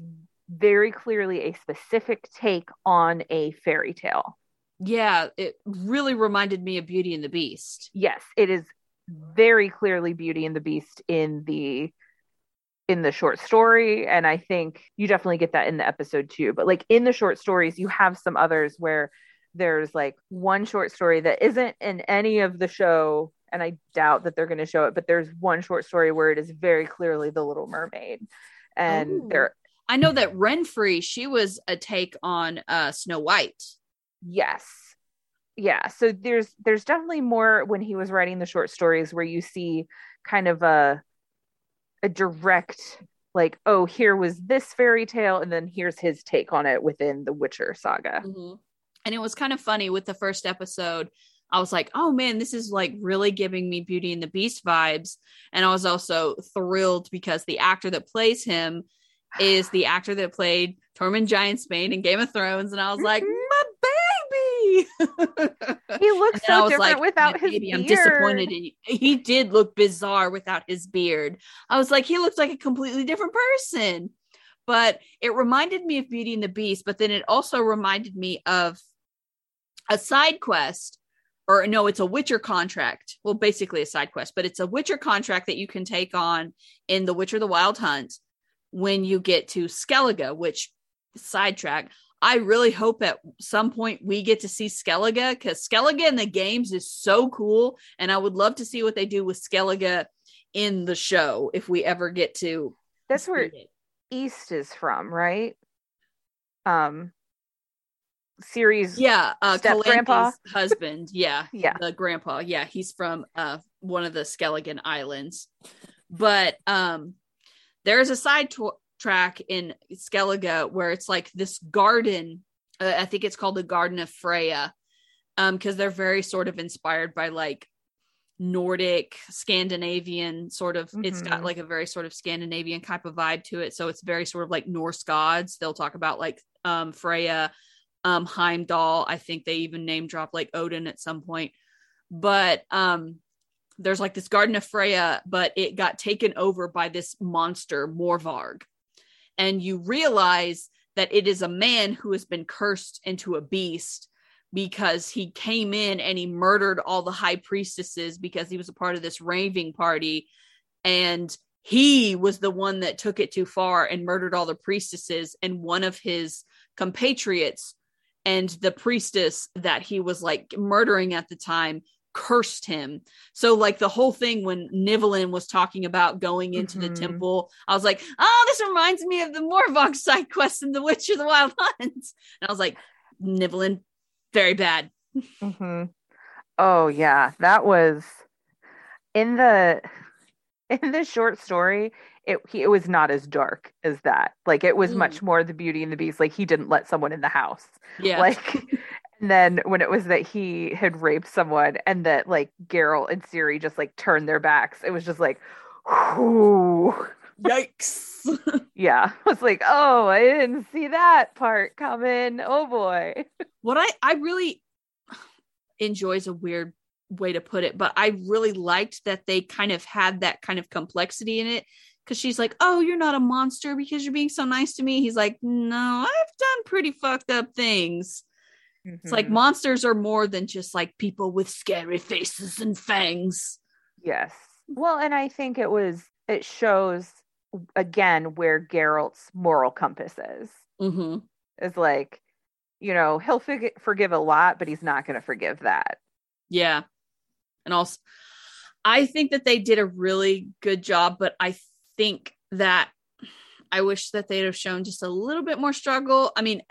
very clearly a specific take on a fairy tale. Yeah, it really reminded me of Beauty and the Beast. Yes, it is very clearly Beauty and the Beast in the short story. And I think you definitely get that in the episode too. But like in the short stories, you have some others where there's like one short story that isn't in any of the show. And I doubt that they're going to show it, but there's one short story where it is very clearly The Little Mermaid. And I know that Renfrey, she was a take on Snow White. Yes. Yeah. So there's definitely more when he was writing the short stories where you see kind of a direct, like, oh, here was this fairy tale. And then here's his take on it within the Witcher saga. Mm-hmm. And it was kind of funny with the first episode. I was like, oh man, this is like really giving me Beauty and the Beast vibes. And I was also thrilled because the actor that plays him is the actor that played Tormund Giantsbane in Game of Thrones. And I was like, my baby. He looks so different without his beard. I'm disappointed in you. He did look bizarre without his beard. I was like, he looks like a completely different person. But it reminded me of Beauty and the Beast. But then it also reminded me of a side quest. Or no, it's a Witcher contract. Well, basically a side quest, but it's a Witcher contract that you can take on in The Witcher, The Wild Hunt when you get to Skellige, which, sidetrack, I really hope at some point we get to see Skellige, because Skellige in the games is so cool. And I would love to see what they do with Skellige in the show if we ever get to. That's where East is from, right? Series, yeah, grandpa husband, yeah the grandpa, yeah, he's from one of the Skelligen islands. But there's a side track in Skellige where it's like this garden, I think it's called the Garden of Freya, because they're very sort of inspired by like Nordic Scandinavian sort of, it's got like a very sort of Scandinavian type of vibe to it, so it's very sort of like Norse gods. They'll talk about like Freya, Heimdall. I think they even name drop like Odin at some point. But there's like this Garden of Freya, but it got taken over by this monster Morvarg, and you realize that it is a man who has been cursed into a beast because he came in and he murdered all the high priestesses because he was a part of this raving party, and he was the one that took it too far and murdered all the priestesses and one of his compatriots. And the priestess that he was like murdering at the time cursed him. So like the whole thing when Nivelin was talking about going into the temple, I was like, oh, this reminds me of the Morvarg side quest in The Witcher, The Wild Hunt. And I was like, Nivelin, very bad. Oh yeah. That was in the short story. It was not as dark as that. Like it was much more the Beauty and the Beast. Like he didn't let someone in the house. Yeah. Like, and then when it was that he had raped someone and that like Geralt and Ciri just like turned their backs, it was just like, whoo, yikes. Yeah. I was like, oh, I didn't see that part coming. Oh boy. What I really enjoy is a weird way to put it, but I really liked that they kind of had that kind of complexity in it, because she's like, oh, you're not a monster because you're being so nice to me. He's like, no, I've done pretty fucked up things. Mm-hmm. It's like monsters are more than just like people with scary faces and fangs. Yes. Well, and I think it shows again where Geralt's moral compass is. Mm-hmm. It's like, you know, he'll forgive a lot, but he's not going to forgive that. Yeah. And also, I think that they did a really good job, but I think that I wish that they'd have shown just a little bit more struggle. I mean,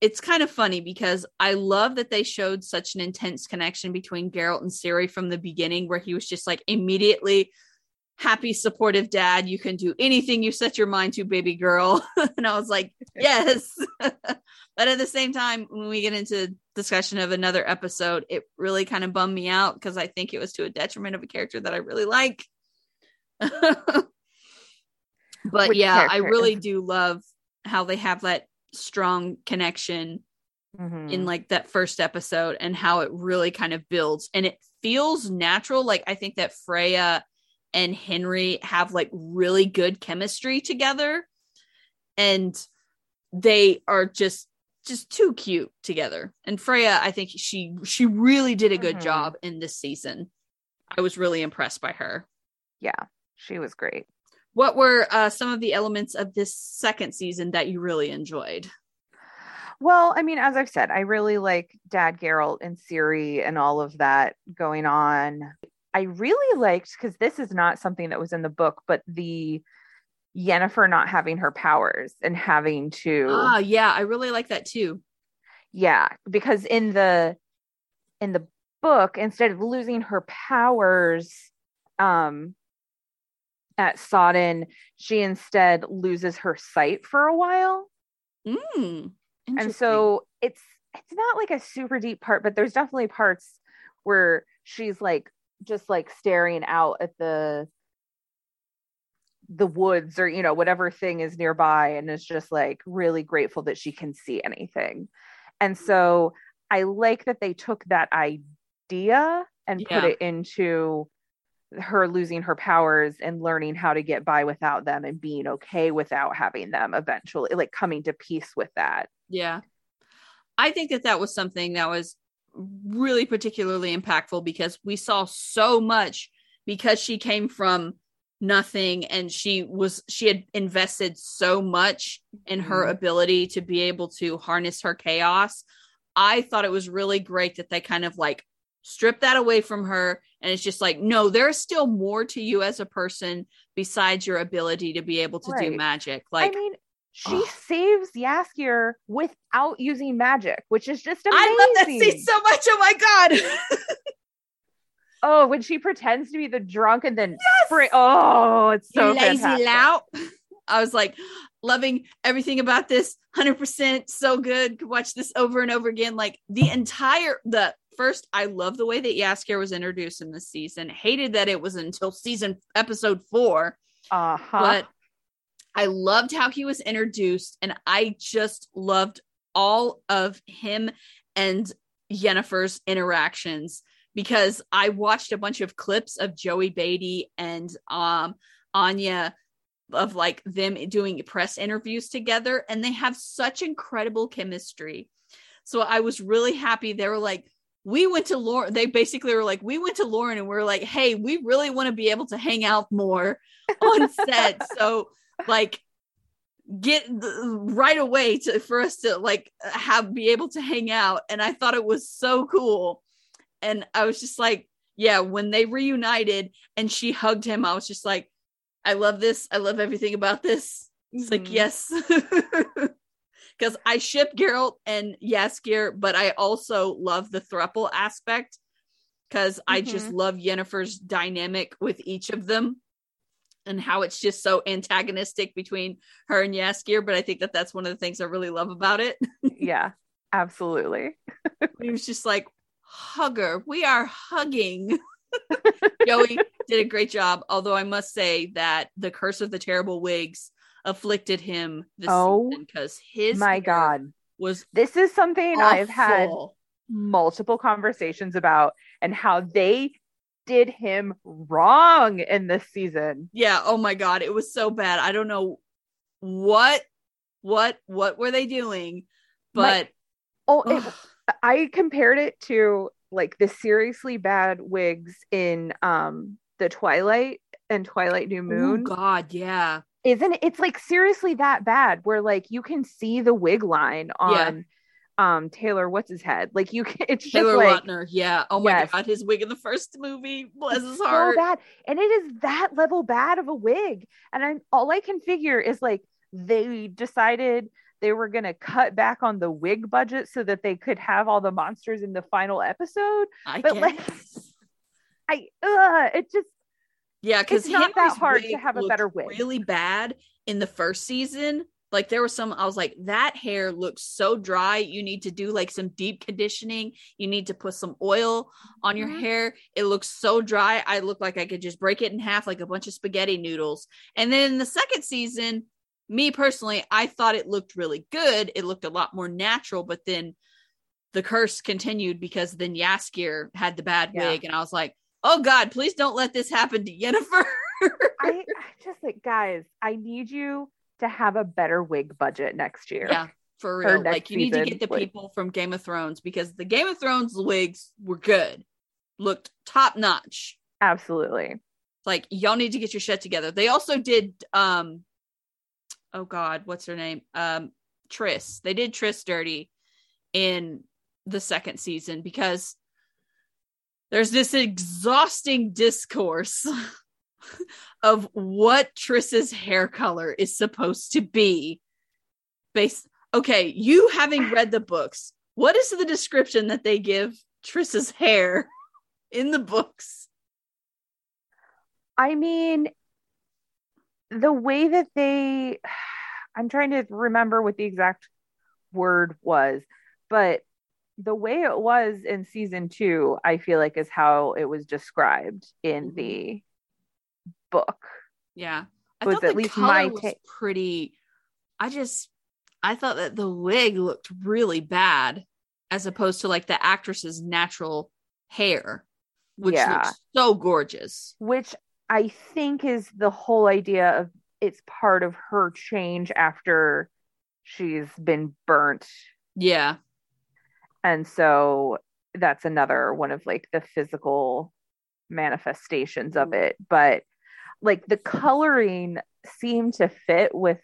it's kind of funny because I love that they showed such an intense connection between Geralt and Ciri from the beginning, where he was just like immediately happy, supportive dad. You can do anything you set your mind to, baby girl. And I was like, yes. But at the same time, when we get into discussion of another episode, it really kind of bummed me out because I think it was to a detriment of a character that I really like. But which yeah, character? I really do love how they have that strong connection in like that first episode and how it really kind of builds and it feels natural. Like I think that Freya and Henry have like really good chemistry together and they are just too cute together. And Freya, I think she really did a good job in this season. I was really impressed by her. Yeah, she was great. What were some of the elements of this second season that you really enjoyed? Well, I mean, as I've said, I really like Dad Geralt and Ciri and all of that going on. I really liked, because this is not something that was in the book, but the Yennefer not having her powers and having to. Ah, yeah, I really like that too. Yeah, because in the book, instead of losing her powers, at Sodden, she instead loses her sight for a while. And so it's not like a super deep part, but there's definitely parts where she's like just like staring out at the woods or, you know, whatever thing is nearby, and is just like really grateful that she can see anything. And so I like that they took that idea and put it into her losing her powers and learning how to get by without them and being okay without having them, eventually like coming to peace with that. Yeah. I think that was something that was really particularly impactful because we saw so much, because she came from nothing and she had invested so much in her ability to be able to harness her chaos. I thought it was really great that they kind of like strip that away from her, and it's just like, no, there's still more to you as a person besides your ability to be able to do magic. Like, I mean, she saves Jaskier without using magic, which is just amazing. I love that scene so much. Oh my god. Oh, when she pretends to be the drunk and then oh, it's so lazy lout. I was like loving everything about this. 100%, so good. Could watch this over and over again. Like First, I love the way that Jaskier was introduced in this season. Hated that it was until episode 4. But I loved how he was introduced, and I just loved all of him and Yennefer's interactions, because I watched a bunch of clips of Joey Beatty and Anya of like them doing press interviews together, and they have such incredible chemistry. So I was really happy. They were like, we went to Lauren. They basically were like, we went to Lauren and we were like, hey, we really want to be able to hang out more on set. So like get right away for us to like be able to hang out. And I thought it was so cool. And I was just like, yeah, when they reunited and she hugged him, I was just like, I love this. I love everything about this. It's like, yes. Because I ship Geralt and Jaskier, but I also love the throuple aspect, because I just love Yennefer's dynamic with each of them and how it's just so antagonistic between her and Jaskier. But I think that that's one of the things I really love about it. Yeah, absolutely. He was just like, hugger. We are hugging. Joey did a great job. Although I must say that the curse of the terrible wigs afflicted him this season, because his this is something awful. I've had multiple conversations about, and how they did him wrong in this season. Yeah, oh my god, it was so bad. I don't know what were they doing, but I compared it to like the seriously bad wigs in the Twilight and Twilight New Moon. Oh God, yeah. Isn't it? It's like seriously that bad where like you can see the wig line on Taylor what's his head, like you can, it's just Taylor like, Lautner, yeah, oh my yes. God, his wig in the first movie, bless his heart, so bad. And it is that level bad of a wig, and I'm all I can figure is like they decided they were gonna cut back on the wig budget so that they could have all the monsters in the final episode. Because it's not that hard to have a better wig. Really bad in the first season. Like there was some, I was like, that hair looks so dry. You need to do like some deep conditioning. You need to put some oil on your hair. It looks so dry. I look like I could just break it in half like a bunch of spaghetti noodles. And then in the second season, me personally, I thought it looked really good. It looked a lot more natural, but then the curse continued because then Jaskier had the bad wig. And I was like, oh God, please don't let this happen to Yennefer. I just like, guys, I need you to have a better wig budget next year. Yeah, for real. Like you need to get the people from Game of Thrones, because the Game of Thrones wigs were good. Looked top notch. Absolutely. Like y'all need to get your shit together. They also did oh God, what's her name? Triss. They did Triss dirty in the second season because there's this exhausting discourse of what Triss's hair color is supposed to be based. Okay, you having read the books, what is the description that they give Triss's hair in the books? I mean, the way that they, I'm trying to remember what the exact word was, but the way it was in season 2, I feel like is how it was described in the book. Yeah, I thought at least my take. Pretty. I thought that the wig looked really bad, as opposed to like the actress's natural hair, which looks so gorgeous. Which I think is the whole idea of it's part of her change after she's been burnt. Yeah, and so that's another one of like the physical manifestations of it, but. Like the coloring seemed to fit with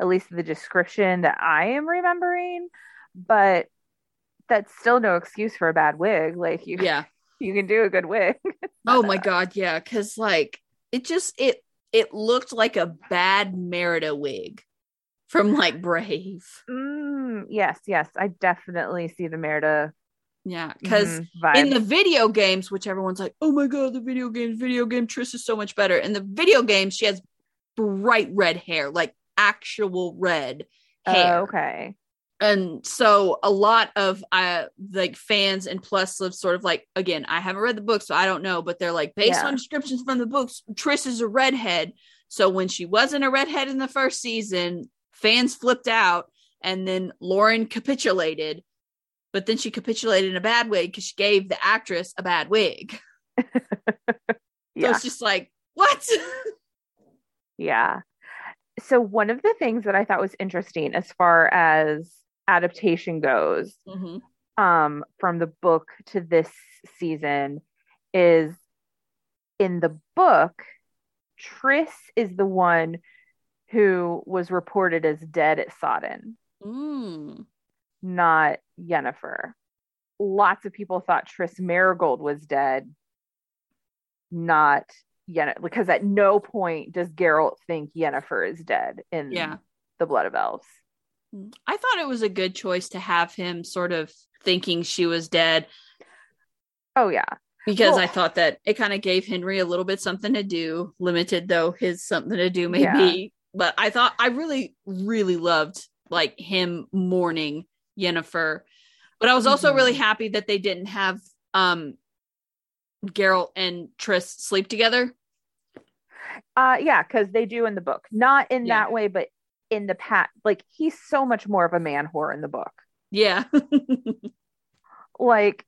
at least the description that I am remembering, but that's still no excuse for a bad wig. Like you can do a good wig. Oh my God. Yeah. Cause like it just, it looked like a bad Merida wig from like Brave. Yes. I definitely see the Merida. Yeah, because in the video games, which everyone's like, oh my God, the video game Triss is so much better. In the video game, she has bright red hair, like actual red hair. Oh, okay. And so a lot of like fans and plus live sort of like, again, I haven't read the book, so I don't know, but they're like, based on descriptions from the books, Triss is a redhead. So when she wasn't a redhead in the first season, fans flipped out and then Lauren capitulated. But then she capitulated in a bad wig because she gave the actress a bad wig. So it's just like, what? So one of the things that I thought was interesting as far as adaptation goes from the book to this season is in the book, Triss is the one who was reported as dead at Sodden. Not Yennefer. Lots of people thought Triss Marigold was dead, not Yennefer, because at no point does Geralt think Yennefer is dead in the Blood of Elves. I thought it was a good choice to have him sort of thinking she was dead. Oh yeah, because I thought that it kind of gave Henry a little bit something to do, limited though his something to do maybe. But I thought I really, really loved like him mourning Yennefer, but I was also really happy that they didn't have Geralt and Triss sleep together because they do in the book, not in that way, but in the past, like he's so much more of a man whore in the book like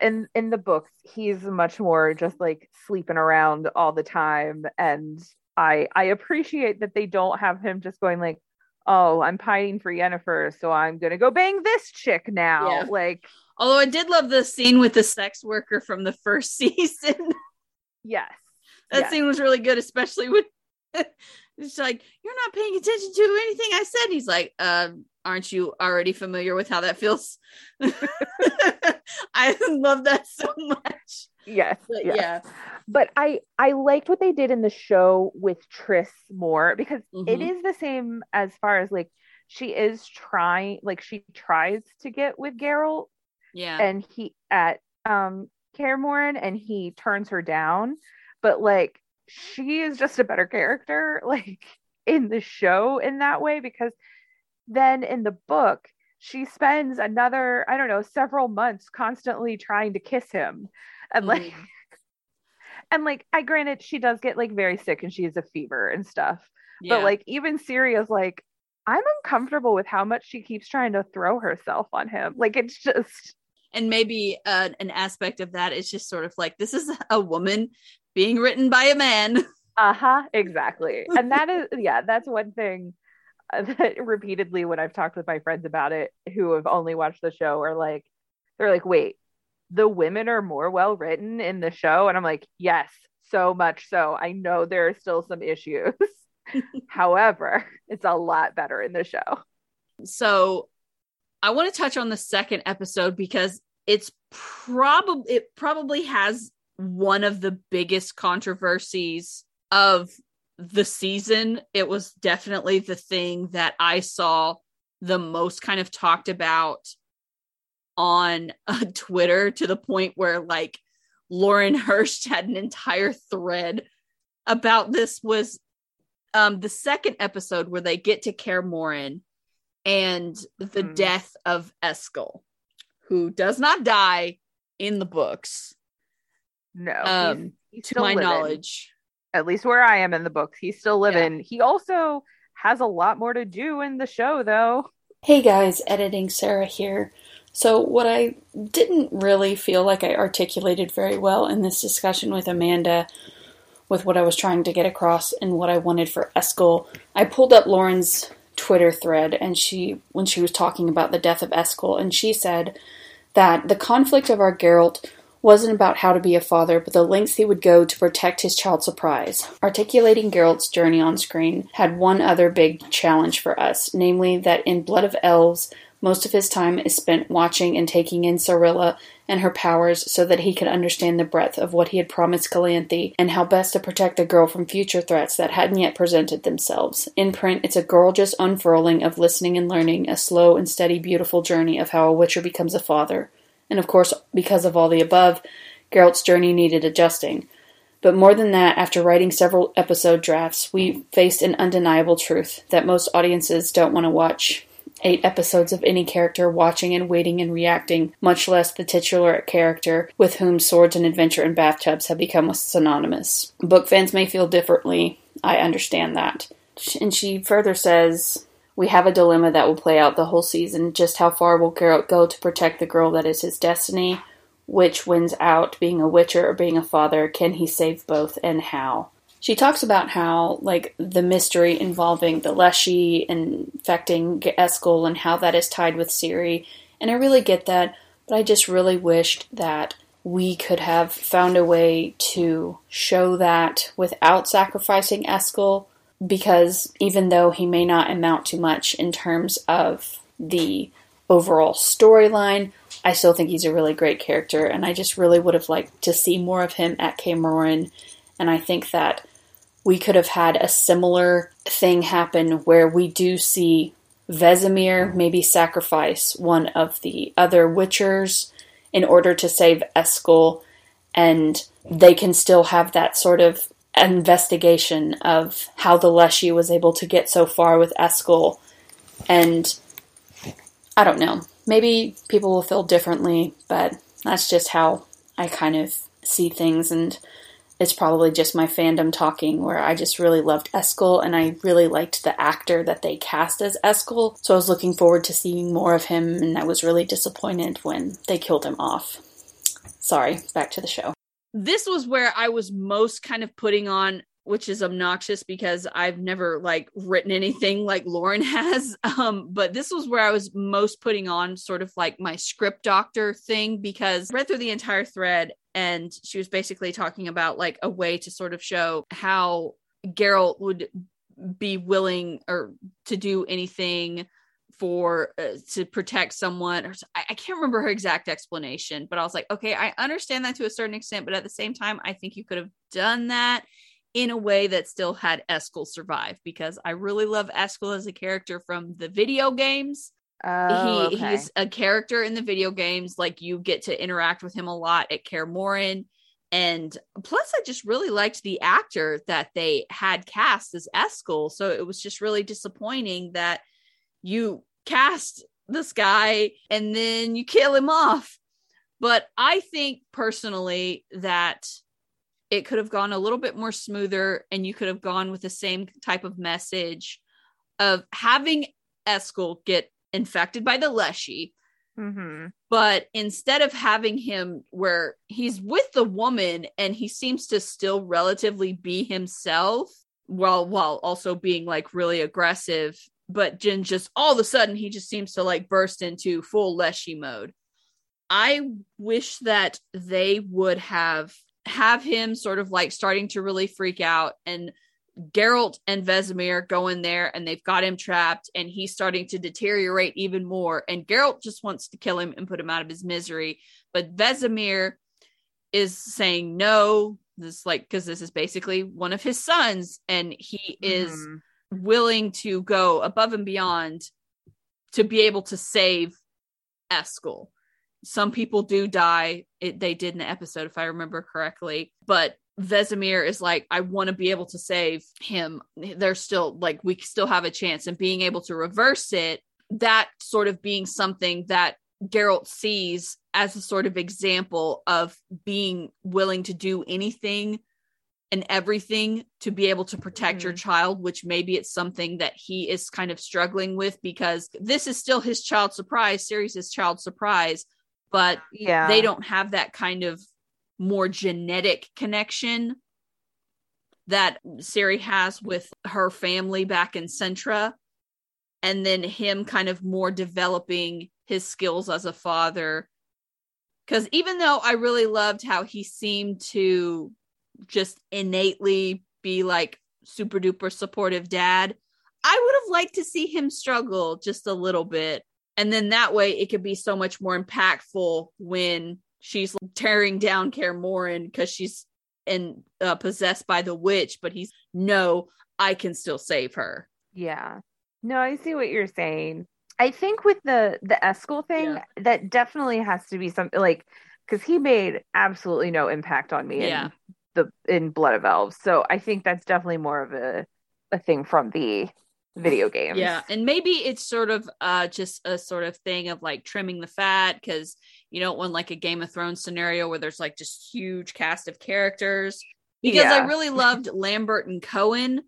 and in the books he's much more just like sleeping around all the time, and I appreciate that they don't have him just going like, oh, I'm pining for Yennefer, so I'm going to go bang this chick now. Yeah. Like, although I did love the scene with the sex worker from the first season. Yes. That scene was really good, especially when it's like, you're not paying attention to anything I said. And he's like, aren't you already familiar with how that feels? I love that so much. Yes. But, yes. Yeah. But I liked what they did in the show with Triss more, because it is the same as far as like, she is trying, like she tries to get with Geralt. Yeah. And he at Kaer Morhen, and he turns her down. But like, she is just a better character, like in the show in that way, because then in the book, she spends another, I don't know, several months constantly trying to kiss him. And like, I granted she does get like very sick and she has a fever and stuff. Yeah. But like, even Ciri is like, I'm uncomfortable with how much she keeps trying to throw herself on him. Like, it's just. And maybe an aspect of that is just sort of like, this is a woman being written by a man. Uh-huh. Exactly. And that is, yeah, that's one thing that repeatedly when I've talked with my friends about it, who have only watched the show, are like, they're like, wait, the women are more well-written in the show. And I'm like, yes, so much so. I know there are still some issues. However, it's a lot better in the show. So I want to touch on the second episode, because it probably has one of the biggest controversies of the season. It was definitely the thing that I saw the most kind of talked about on Twitter, to the point where like Lauren Hurst had an entire thread about this. Was the second episode where they get to Kaer Morhen and the death of Eskel, who does not die in the books. No, he's to my living. Knowledge, at least where I am in the books, he's still living. Yeah. He also has a lot more to do in the show, though. Hey guys, editing Sarah here. So what I didn't really feel like I articulated very well in this discussion with Amanda, with what I was trying to get across and what I wanted for Eskel, I pulled up Lauren's Twitter thread, and when she was talking about the death of Eskel, and she said that the conflict of our Geralt wasn't about how to be a father, but the lengths he would go to protect his child's surprise. Articulating Geralt's journey on screen had one other big challenge for us, namely that in Blood of Elves, most of his time is spent watching and taking in Cyrilla and her powers so that he could understand the breadth of what he had promised Calanthe and how best to protect the girl from future threats that hadn't yet presented themselves. In print, it's a gorgeous unfurling of listening and learning, a slow and steady, beautiful journey of how a Witcher becomes a father. And of course, because of all the above, Geralt's journey needed adjusting. But more than that, after writing several episode drafts, we faced an undeniable truth that most audiences don't want to watch 8 episodes of any character watching and waiting and reacting, much less the titular character with whom swords and adventure and bathtubs have become synonymous. Book fans may feel differently. I understand that. And she further says, we have a dilemma that will play out the whole season. Just how far will Geralt go to protect the girl that is his destiny? Which wins out, being a Witcher or being a father? Can he save both, and how? She talks about how, like, the mystery involving the Leshy infecting Eskel and how that is tied with Ciri. And I really get that, but I just really wished that we could have found a way to show that without sacrificing Eskel, because even though he may not amount to much in terms of the overall storyline, I still think he's a really great character, and I just really would have liked to see more of him at Kaer Morhen. And I think that we could have had a similar thing happen where we do see Vesemir maybe sacrifice one of the other Witchers in order to save Eskel, and they can still have that sort of investigation of how the Leshy was able to get so far with Eskel. And I don't know, maybe people will feel differently, but that's just how I kind of see things, and it's probably just my fandom talking, where I just really loved Eskel, and I really liked the actor that they cast as Eskel, so I was looking forward to seeing more of him, and I was really disappointed when they killed him off. Sorry, back to the show. This was where I was most kind of putting on which is obnoxious because I've never like written anything like Lauren has. But this was where I was most putting on sort of like my script doctor thing, because I read through the entire thread and she was basically talking about like a way to sort of show how Geralt would be willing or to do anything for to protect someone. Or I can't remember her exact explanation, but I was like, okay, I understand that to a certain extent, but at the same time, I think you could have done that in a way that still had Eskel survive, because I really love Eskel as a character from the video games. He's a character in the video games. Like, you get to interact with him a lot at Kaer Morhen. And plus, I just really liked the actor that they had cast as Eskel. So it was just really disappointing that you cast this guy and then you kill him off. But I think personally that it could have gone a little bit more smoother, and you could have gone with the same type of message of having Eskel get infected by the Leshy. Mm-hmm. But instead of having him where he's with the woman and he seems to still relatively be himself while also being like really aggressive, but Jin just all of a sudden he just seems to like burst into full Leshy mode. I wish that they would have him sort of like starting to really freak out, and Geralt and Vesemir go in there and they've got him trapped and he's starting to deteriorate even more, and Geralt just wants to kill him and put him out of his misery, but Vesemir is saying no, this like, because this is basically one of his sons, and he is willing to go above and beyond to be able to save Eskel. Some people do die. They did in the episode, if I remember correctly. But Vesemir is like, I want to be able to save him. There's still like, we still have a chance, and being able to reverse it, that sort of being something that Geralt sees as a sort of example of being willing to do anything and everything to be able to protect your child, which maybe it's something that he is kind of struggling with, because this is still his child surprise, Ciri's child surprise. But they don't have that kind of more genetic connection that Ciri has with her family back in Sintra. And then him kind of more developing his skills as a father. Because even though I really loved how he seemed to just innately be like super duper supportive dad, I would have liked to see him struggle just a little bit. And then that way it could be so much more impactful when she's tearing down Kaer Morhen because she's possessed by the witch, but he's, no, I can still save her. Yeah. No, I see what you're saying. I think with the Eskel thing, that definitely has to be something like, because he made absolutely no impact on me in Blood of Elves. So I think that's definitely more of a thing from the video games. Yeah, and maybe it's sort of just a sort of thing of like trimming the fat, because you don't want like a Game of Thrones scenario where there's like just huge cast of characters, because I really loved Lambert and Cohen,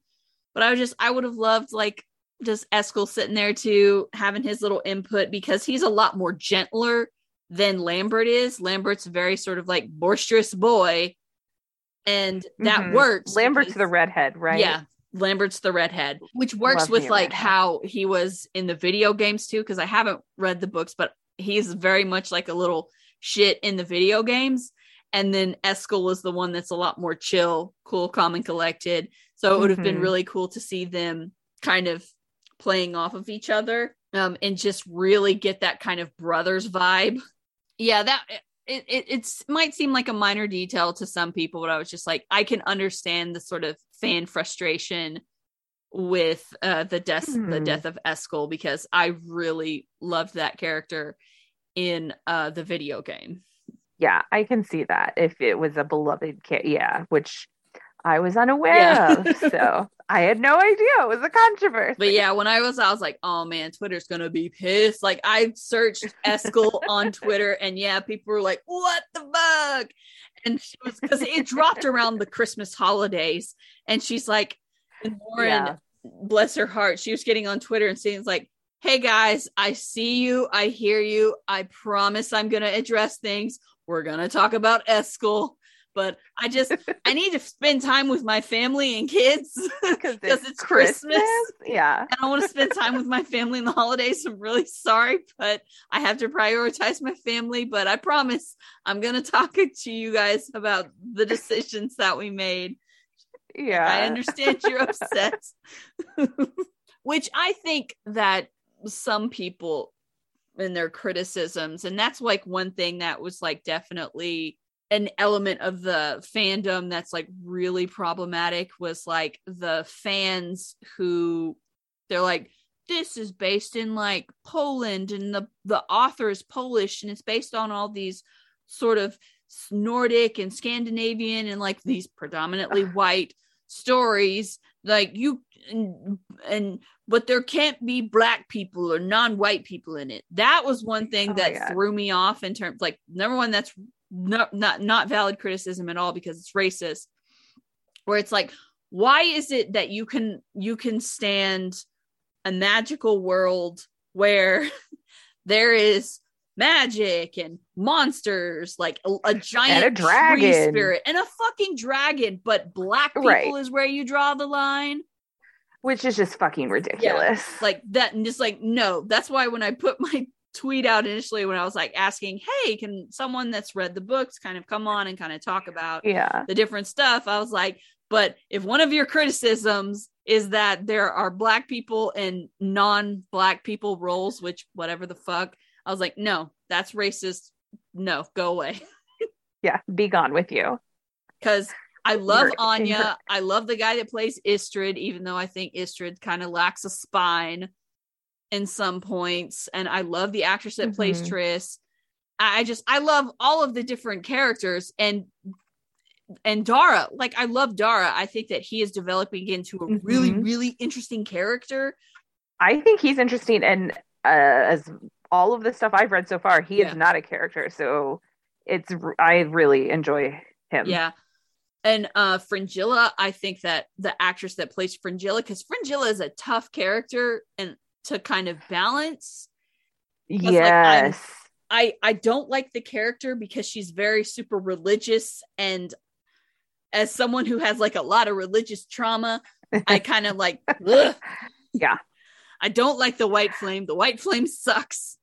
but I would have loved like just Eskel sitting there too, having his little input, because he's a lot more gentler than Lambert is. Lambert's a very sort of like boisterous boy, and that works. Lambert's the redhead, right? Yeah, Lambert's the redhead, which works with like redhead. How he was in the video games too, because I haven't read the books, but he's very much like a little shit in the video games. And then Eskel is the one that's a lot more chill, cool, calm, and collected. So it would have been really cool to see them kind of playing off of each other, and just really get that kind of brothers vibe. Yeah, that it might seem like a minor detail to some people, but I was just like, I can understand the sort of fan frustration with the death of Eskel, because I really loved that character in the video game. Yeah, I can see that if it was a beloved kid, which I was unaware of, so I had no idea it was a controversy. But yeah, when I was like, oh man, Twitter's gonna be pissed. Like, I searched Eskel on Twitter, and people were like, what the fuck? And she was, because it dropped around the Christmas holidays, and she's like, and Lauren, bless her heart, she was getting on Twitter and saying like, hey guys, I see you, I hear you, I promise I'm gonna address things, we're gonna talk about Eskel. but I just I need to spend time with my family and kids because it's Christmas. Yeah. And I want to spend time with my family in the holidays. I'm really sorry, but I have to prioritize my family. But I promise I'm going to talk to you guys about the decisions that we made. Yeah. I understand you're upset. Which I think that some people in their criticisms, and that's like one thing that was like definitely an element of the fandom that's like really problematic, was like the fans who they're like, this is based in like Poland and the author is Polish and it's based on all these sort of Nordic and Scandinavian and like these predominantly white stories, like you and but there can't be black people or non-white people in it. That was one thing that threw me off in terms like, number one, that's not valid criticism at all because it's racist, where it's like, why is it that you can stand a magical world where there is magic and monsters, like a giant and a dragon, tree spirit and a fucking dragon, but black people is where you draw the line, which is just fucking ridiculous. Yeah, like that. And just like, no, that's why when I put my tweet out initially, when I was like asking, hey, can someone that's read the books kind of come on and kind of talk about the different stuff, I was like, but if one of your criticisms is that there are black people and non-black people roles, which whatever the fuck, I was like, no, that's racist, no, go away. Yeah, be gone with you. Because I love Anya, I love the guy that plays Istrid, even though I think Istrid kind of lacks a spine in some points, and I love the actress that plays Triss. I love all of the different characters, and Dara, like I love Dara. I think that he is developing into a really, really interesting character. I think he's interesting, and as all of the stuff I've read so far, he is not a character, so I really enjoy him. Yeah. And Fringilla, I think that the actress that plays Fringilla, because Fringilla is a tough character and to kind of balance. Yes. Like, I don't like the character because she's very super religious, and as someone who has like a lot of religious trauma, I kind of like, ugh. Yeah. I don't like the White Flame. The White Flame sucks.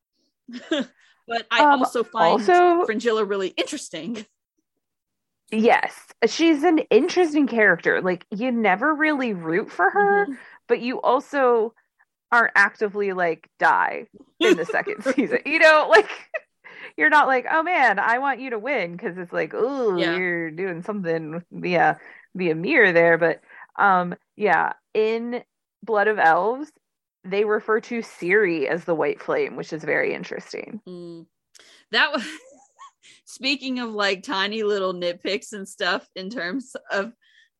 But I also find Fringilla really interesting. Yes. She's an interesting character. Like, you never really root for her, but you also aren't actively like die in the second season, you know, like you're not like, oh man, I want you to win, because it's like, oh yeah, you're doing something via mirror there. But in Blood of Elves they refer to Ciri as the White Flame, which is very interesting. That was speaking of like tiny little nitpicks and stuff in terms of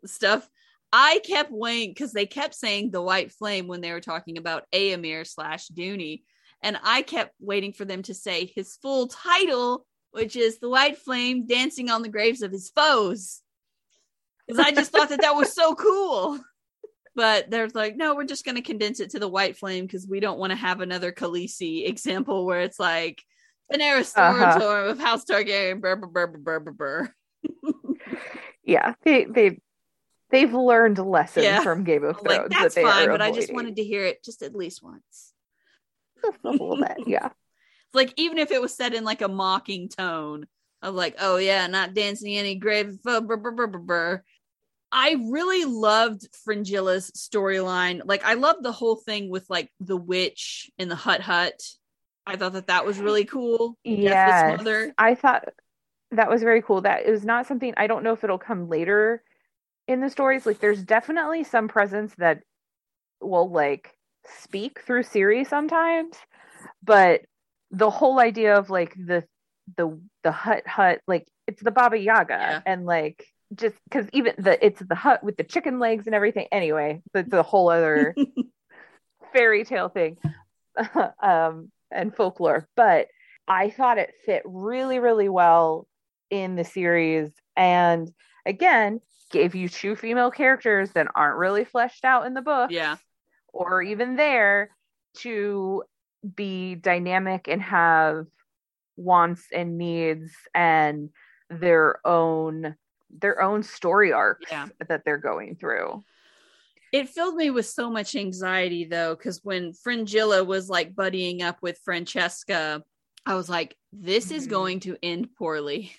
stuff, I kept waiting because they kept saying the White Flame when they were talking about Aemir / Dooney. And I kept waiting for them to say his full title, which is the White Flame Dancing on the Graves of His Foes. Because I just thought that was so cool. But they're like, no, we're just going to condense it to the White Flame because we don't want to have another Khaleesi example where it's like Daenerys Stormborn of House Targaryen, burr, burr, burr, burr, burr, burr. Yeah, They've learned lessons from Game of Thrones. Like, that's fine, but I just wanted to hear it just at least once. Just a little bit, yeah. Like, even if it was said in like a mocking tone of like, oh yeah, not dancing any grave. I really loved Fringilla's storyline. Like, I loved the whole thing with like the witch in the hut. I thought that was really cool. Yeah, I thought that was very cool. That is not something, I don't know if it'll come later in the stories. Like, there's definitely some presence that will like speak through Ciri sometimes, but the whole idea of like the hut, like it's the Baba Yaga, and like just because even it's the hut with the chicken legs and everything. Anyway, that's a whole other fairy tale thing and folklore. But I thought it fit really, really well in the series, and again, gave you two female characters that aren't really fleshed out in the book, or even there, to be dynamic and have wants and needs and their own their own story arcs that they're going through. It filled me with so much anxiety, though, because when Fringilla was like buddying up with Francesca, I was like, this is going to end poorly.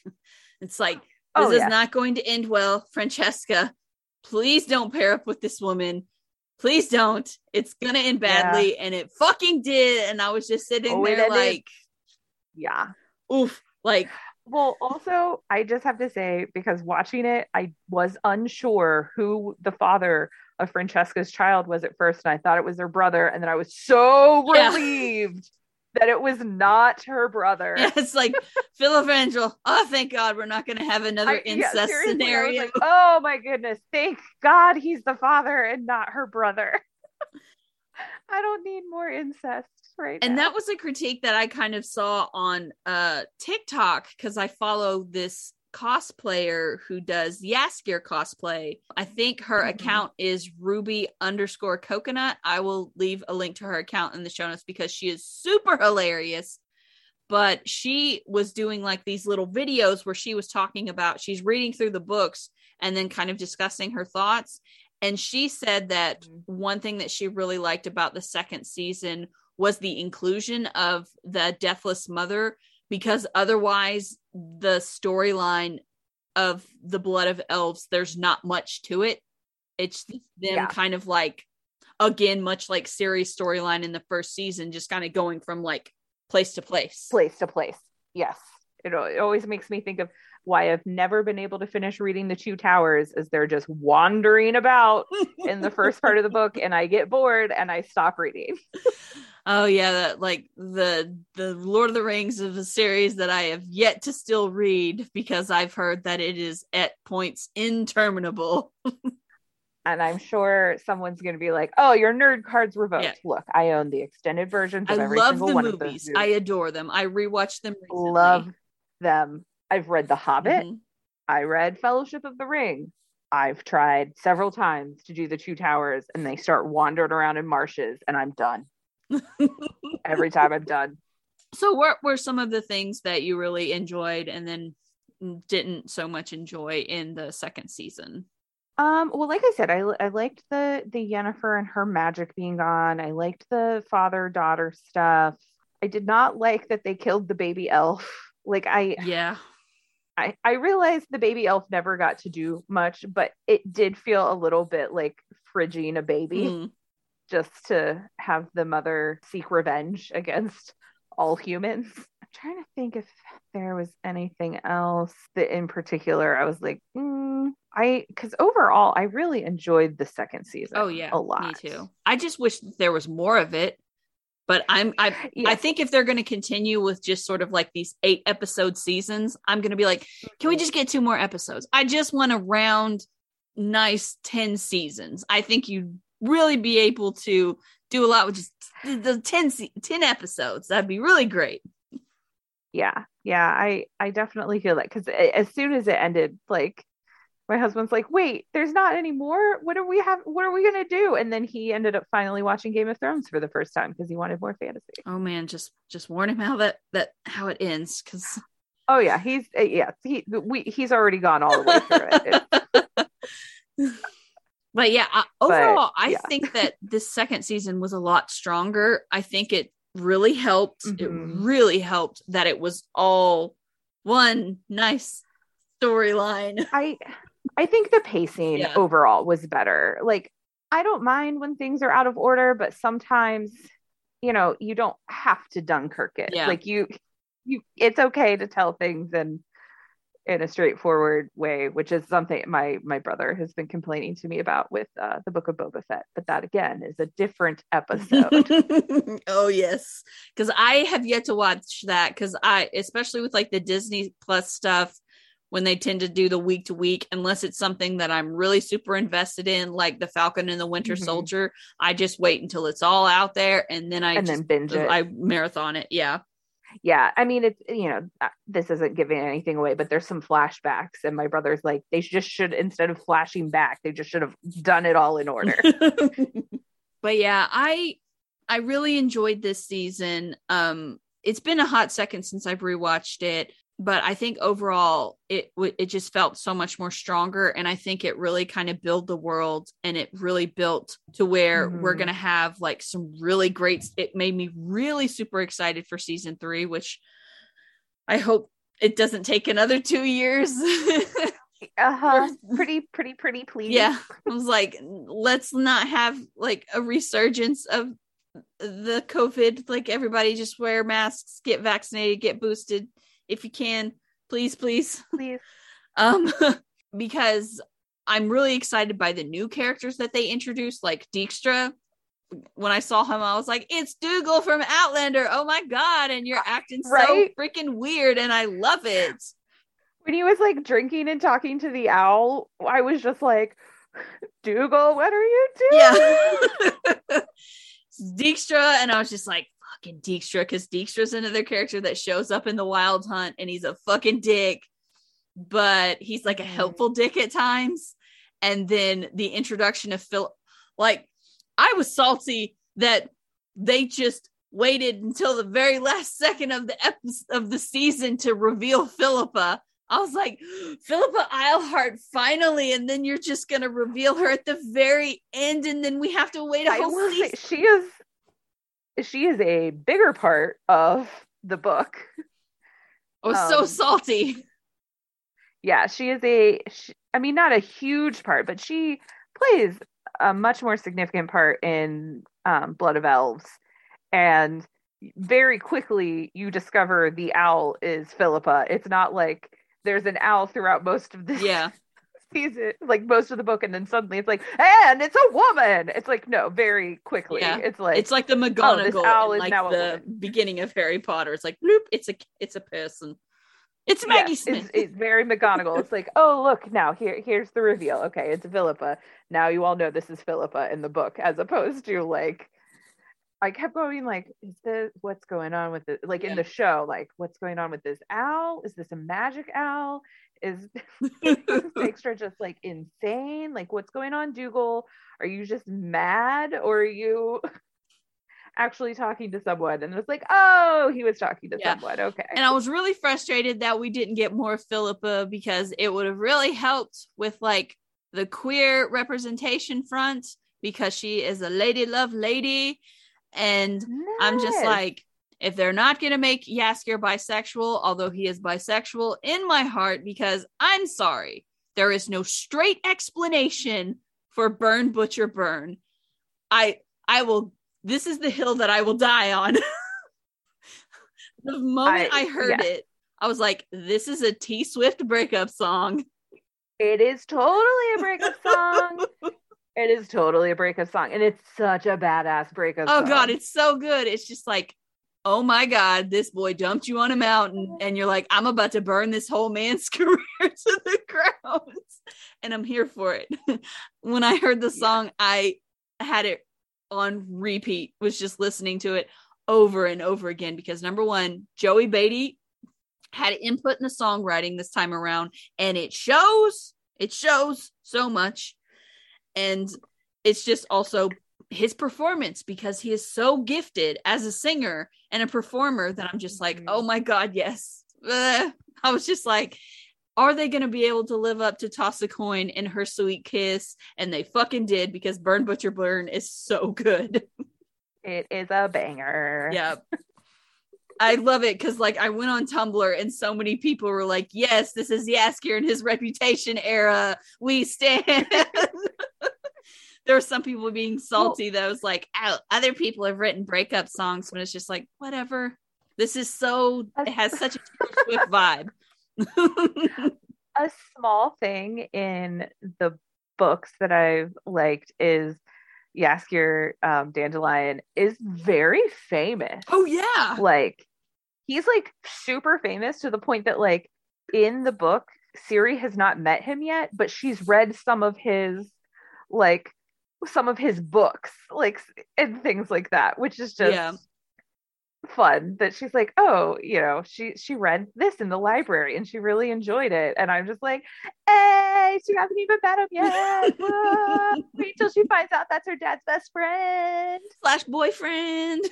It's like, this is not going to end well. Francesca, please don't pair up with this woman. Please don't. It's going to end badly. Yeah. And it fucking did. And I was just sitting there like, oof. Like, well, also, I just have to say, because watching it, I was unsure who the father of Francesca's child was at first. And I thought it was her brother. And then I was so relieved that it was not her brother. Yeah, it's like Filavandrel. Oh, thank God, we're not going to have another incest scenario. Like, oh my goodness, thank God he's the father and not her brother. I don't need more incest right now. And that was a critique that I kind of saw on TikTok, because I follow this cosplayer who does Jaskier cosplay. I think her account is Ruby_coconut. I will leave a link to her account in the show notes because she is super hilarious. But she was doing like these little videos where she was talking about, she's reading through the books and then kind of discussing her thoughts. And she said that one thing that she really liked about the second season was the inclusion of the deathless mother, because otherwise the storyline of the Blood of Elves, there's not much to it. It's them kind of like, again, much like Ciri's storyline in the first season, just kind of going from like place to place. Place to place. Yes. It always makes me think of why I've never been able to finish reading The Two Towers, is they're just wandering about in the first part of the book and I get bored and I stop reading. Oh yeah, that, like the Lord of the Rings of the series that I have yet to still read, because I've heard that it is at points interminable. And I'm sure someone's going to be like, "Oh, your nerd card's revoked." Yeah. Look, I own the extended versions of every single one of those. I love the movies. I adore them. I rewatched them recently. Love them. I've read The Hobbit. I read Fellowship of the Ring. I've tried several times to do The Two Towers, and they start wandering around in marshes, and I'm done. Every time I'm done. So what were some of the things that you really enjoyed and then didn't so much enjoy in the second season? Well, like I said, I liked the Yennefer and her magic being gone. I liked the father-daughter stuff. I did not like that they killed the baby elf. Like I realized the baby elf never got to do much, but it did feel a little bit like fridging a baby. Just to have the mother seek revenge against all humans. I'm trying to think if there was anything else that in particular I was like, because overall I really enjoyed the second season. Oh yeah, a lot. Me too. I just wish there was more of it, but I think if they're going to continue with just sort of like these 8-episode seasons, I'm going to be like, can we just get 2 more episodes? I just want a round, nice 10 seasons. I think you really be able to do a lot with just the 10 episodes. That'd be really great. Yeah I definitely feel that, because as soon as it ended, like my husband's like, wait, there's not any more? What are we gonna do? And then he ended up finally watching Game of Thrones for the first time because he wanted more fantasy. Oh man, just warn him how that how it ends, because he's he's already gone all the way through it. But yeah, overall, I think that this second season was a lot stronger. I think it really helped. It really helped that it was all one nice storyline. I think the pacing overall was better. Like, I don't mind when things are out of order, but sometimes, you know, you don't have to Dunkirk it. Yeah. Like you it's okay to tell things and in a straightforward way, which is something my brother has been complaining to me about with the Book of Boba Fett, but that again is a different episode. Oh yes, because I have yet to watch that, because I, especially with like the Disney Plus stuff, when they tend to do the week to week, unless it's something that I'm really super invested in, like the Falcon and the Winter Soldier, I just wait until it's all out there and then I binge it. I marathon it. Yeah, I mean, it's, you know, this isn't giving anything away, but there's some flashbacks, and my brother's like, they just should, instead of flashing back, they just should have done it all in order. But yeah, I really enjoyed this season. It's been a hot second since I've rewatched it. But I think overall it just felt so much more stronger. And I think it really kind of built the world, and it really built to where we're going to have like some really great, it made me really super excited for season 3, which I hope it doesn't take another 2 years. Pretty please. Yeah. I was like, let's not have like a resurgence of the COVID. Like everybody just wear masks, get vaccinated, get boosted. If you can, please. Because I'm really excited by the new characters that they introduced, like Dijkstra. When I saw him, I was like, it's Dougal from Outlander. Oh my God. And you're acting so freaking weird. And I love it. When he was like drinking and talking to the owl, I was just like, Dougal, what are you doing? Yeah. Dijkstra. And I was just like, fucking Dijkstra, because Dijkstra's another character that shows up in The Wild Hunt, and he's a fucking dick, but he's like a helpful dick at times. And then the introduction of Phil, like I was salty that they just waited until the very last second of the episode of the season to reveal Philippa. I was like, Philippa Eilhart, finally. And then you're just going to reveal her at the very end. And then we have to wait a whole season. She is a bigger part of the book. I was so salty. Yeah, she is not a huge part, but she plays a much more significant part in Blood of Elves. And very quickly you discover the owl is Philippa. It's not like there's an owl throughout most of this season, like most of the book, and then suddenly it's like, and it's a woman. It's like, no, very quickly. Yeah. It's like the McGonagall, this owl is like now the beginning of Harry Potter. It's like, bloop, it's a person. It's Maggie Smith. It's very McGonagall. It's like, oh look, now here's the reveal. Okay, it's Philippa. Now you all know this is Philippa in the book, as opposed to like, I kept going like, is this what's going on with it? Like in the show, like what's going on with this owl? Is this a magic owl? Is Dijkstra just like insane? Like what's going on, Dougal? Are you just mad, or are you actually talking to someone? And it's like, oh, he was talking to someone. Okay. And I was really frustrated that we didn't get more Philippa, because it would have really helped with like the queer representation front, because she is a lady love lady. And I'm just like, if they're not going to make Jaskier bisexual, although he is bisexual in my heart, because I'm sorry, there is no straight explanation for burn, butcher, burn. This is the hill that I will die on. The moment I heard it, I was like, this is a T-Swift breakup song. It is totally a breakup song. It is totally a breakup song. And it's such a badass breakup song. Oh God, it's so good. It's just like, oh my God, this boy dumped you on a mountain, and you're like, I'm about to burn this whole man's career to the ground. And I'm here for it. When I heard the song, I had it on repeat, was just listening to it over and over again, because number one, Joey Beatty had input in the songwriting this time around, and it shows so much. And it's just also his performance, because he is so gifted as a singer and a performer that I'm just like, oh my God, yes. I was just like, are they going to be able to live up to Toss a Coin and Her Sweet Kiss? And they fucking did, because Burn Butcher Burn is so good. It is a banger. Yeah. I love it, because like I went on Tumblr and so many people were like, yes, this is Jaskier and his Reputation era. We stand. There were some people being salty that was like, other people have written breakup songs, but it's just like, whatever. This is so, it has such a Swift vibe. A small thing in the books that I've liked is Jaskier, Dandelion, is very famous. Oh yeah. Like he's like super famous to the point that like in the book, Ciri has not met him yet, but she's read some of his books, like, and things like that, which is just fun that she's like, oh, you know, she read this in the library and she really enjoyed it. And I'm just like, hey, she hasn't even met him yet. Wait till she finds out that's her dad's best friend / boyfriend.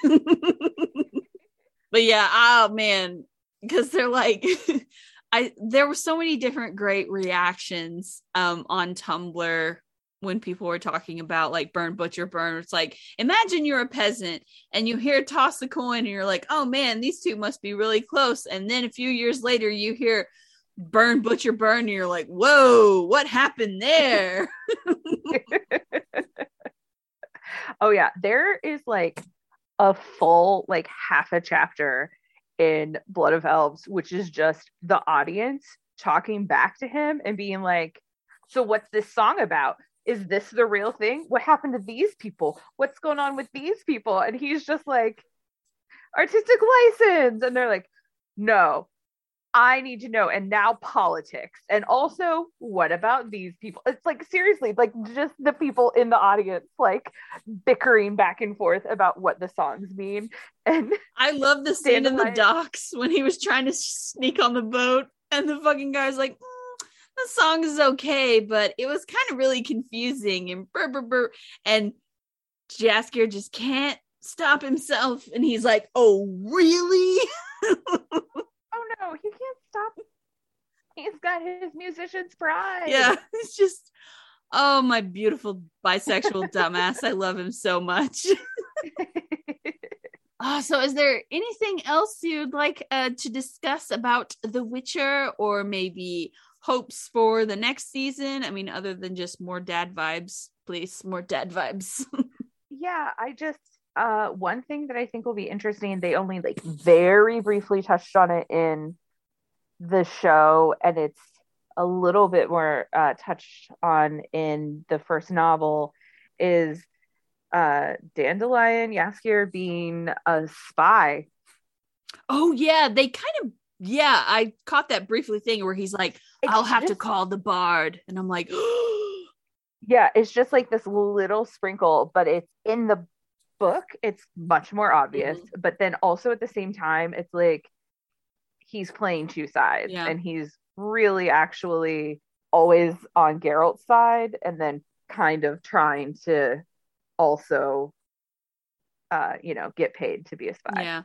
But yeah, oh man, because they're like, there were so many different great reactions on Tumblr when people were talking about like burn butcher burn. It's like, imagine you're a peasant and you hear toss the coin and you're like, oh man, these two must be really close. And then a few years later you hear burn butcher burn and you're like, whoa, what happened there? Oh yeah, there is like a full like half a chapter in Blood of Elves which is just the audience talking back to him and being like, so what's this song about? Is this the real thing? What happened to these people? What's going on with these people? And he's just like, artistic license. And they're like, no, I need to know. And now politics. And also, what about these people? It's like, seriously, like just the people in the audience, like bickering back and forth about what the songs mean. And I love the scene in the docks when he was trying to sneak on the boat and the fucking guy's like, the song is okay, but it was kind of really confusing and burr, burr, burr. And Jaskier just can't stop himself. And he's like, oh, really? Oh no, he can't stop. He's got his musician's pride. Yeah, it's just, oh, my beautiful bisexual dumbass. I love him so much. Oh, so is there anything else you'd like to discuss about The Witcher, or maybe hopes for the next season? I mean, other than just more dad vibes, please, more dad vibes. Yeah, I just one thing that I think will be interesting, they only like very briefly touched on it in the show, and it's a little bit more touched on in the first novel, is Dandelion Jaskier being a spy. Oh yeah, they kind of, yeah, I caught that briefly thing where he's like, I'll have to call the bard. And I'm like, yeah, it's just like this little sprinkle, but it's in the book, it's much more obvious. Mm-hmm. But then also at the same time, it's like he's playing two sides, yeah, and he's really actually always on Geralt's side, and then kind of trying to also, get paid to be a spy. Yeah.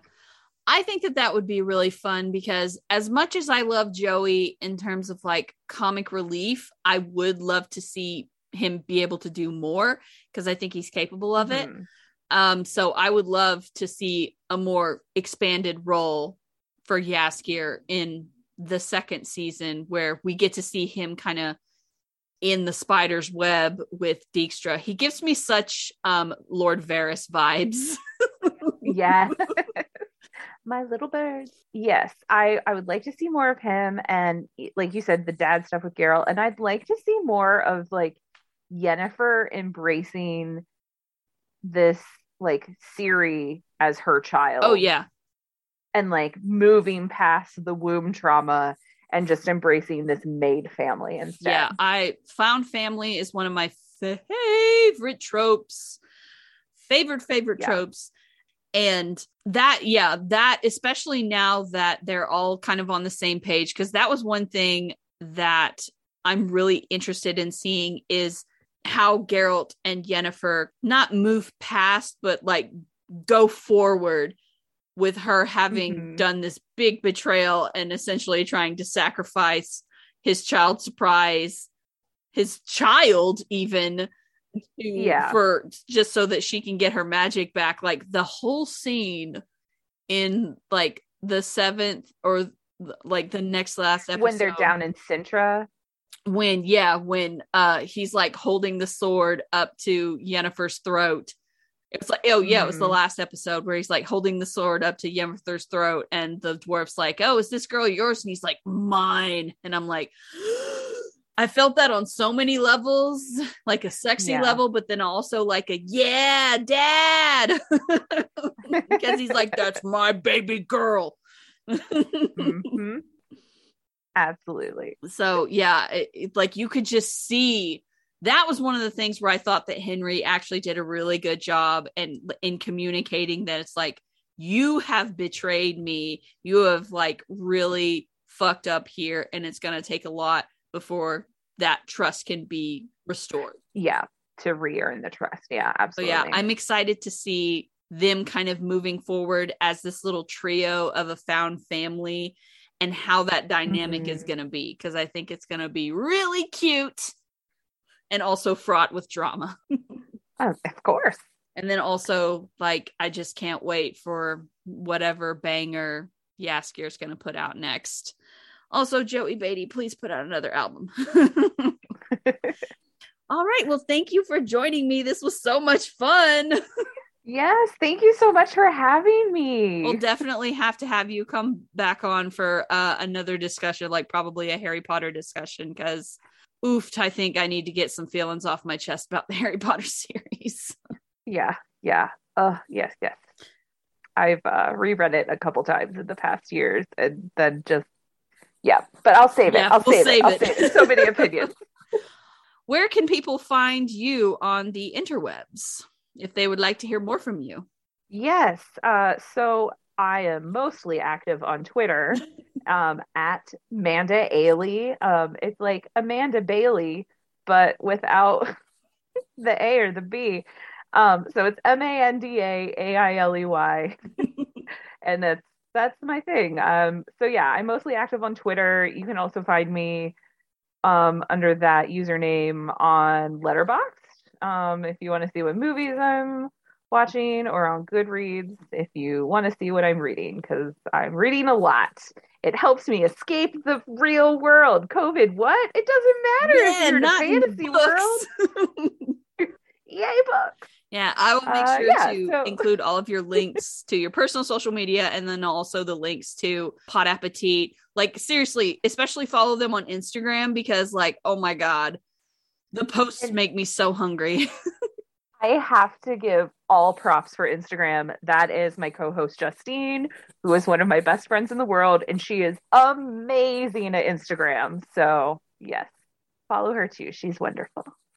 I think that would be really fun, because as much as I love Joey in terms of like comic relief, I would love to see him be able to do more, because I think he's capable of it. So I would love to see a more expanded role for Jaskier in the second season, where we get to see him kind of in the spider's web with Dijkstra. He gives me such Lord Varys vibes. Yeah. My little bird. Yes, I would like to see more of him, and like you said, the dad stuff with Geralt, and I'd like to see more of like Yennefer embracing this like Ciri as her child. Oh yeah, and like moving past the womb trauma and just embracing this maid family instead. Yeah, I found family is one of my favorite yeah, tropes. And that, especially now that they're all kind of on the same page, because that was one thing that I'm really interested in seeing, is how Geralt and Yennefer not move past, but like go forward with her having done this big betrayal and essentially trying to sacrifice his child surprise, his child even, for just so that she can get her magic back. Like the whole scene in like the seventh or like the next last episode when they're down in Sintra, when he's like holding the sword up to Yennefer's throat. It's like, oh yeah, it was the last episode where he's like holding the sword up to Yennefer's throat, and the dwarf's like, oh, is this girl yours? And he's like, mine. And I'm like, I felt that on so many levels, like a sexy level, but then also like a, yeah, dad. Because he's like, that's my baby girl. Mm-hmm. Absolutely. So yeah, like you could just see, that was one of the things where I thought that Henry actually did a really good job in communicating that it's like, you have betrayed me. You have like really fucked up here, and it's going to take a lot before that trust can be restored. Yeah, to re-earn the trust. Yeah, absolutely. So yeah, I'm excited to see them kind of moving forward as this little trio of a found family and how that dynamic is going to be. Because I think it's going to be really cute and also fraught with drama. Of course. And then also, like, I just can't wait for whatever banger Jaskier is going to put out next. Also, Joey Beatty, please put out another album. All right. Well, thank you for joining me. This was so much fun. Yes. Thank you so much for having me. We'll definitely have to have you come back on for another discussion, like probably a Harry Potter discussion, because I think I need to get some feelings off my chest about the Harry Potter series. Yeah. Yes. I've reread it a couple times in the past years, and then just but I'll save it. I'll save it. So many opinions. Where can people find you on the interwebs if they would like to hear more from you? Yes. So I am mostly active on Twitter at Manda Ailey. It's like Amanda Bailey, but without the A or the B. So it's MandaAiley. And that's my thing. So yeah, I'm mostly active on Twitter. You can also find me under that username on Letterboxd. If you want to see what movies I'm watching, or on Goodreads if you want to see what I'm reading, because I'm reading a lot. It helps me escape the real world. COVID, what? It doesn't matter if you're in a fantasy world. Yay, books. Yeah, I will make sure to include all of your links to your personal social media, and then also the links to Pod Appetit. Like, seriously, especially follow them on Instagram, because, like, oh my God, the posts make me so hungry. I have to give all props for Instagram. That is my co-host, Justine, who is one of my best friends in the world, and she is amazing at Instagram. So, yes, follow her too. She's wonderful.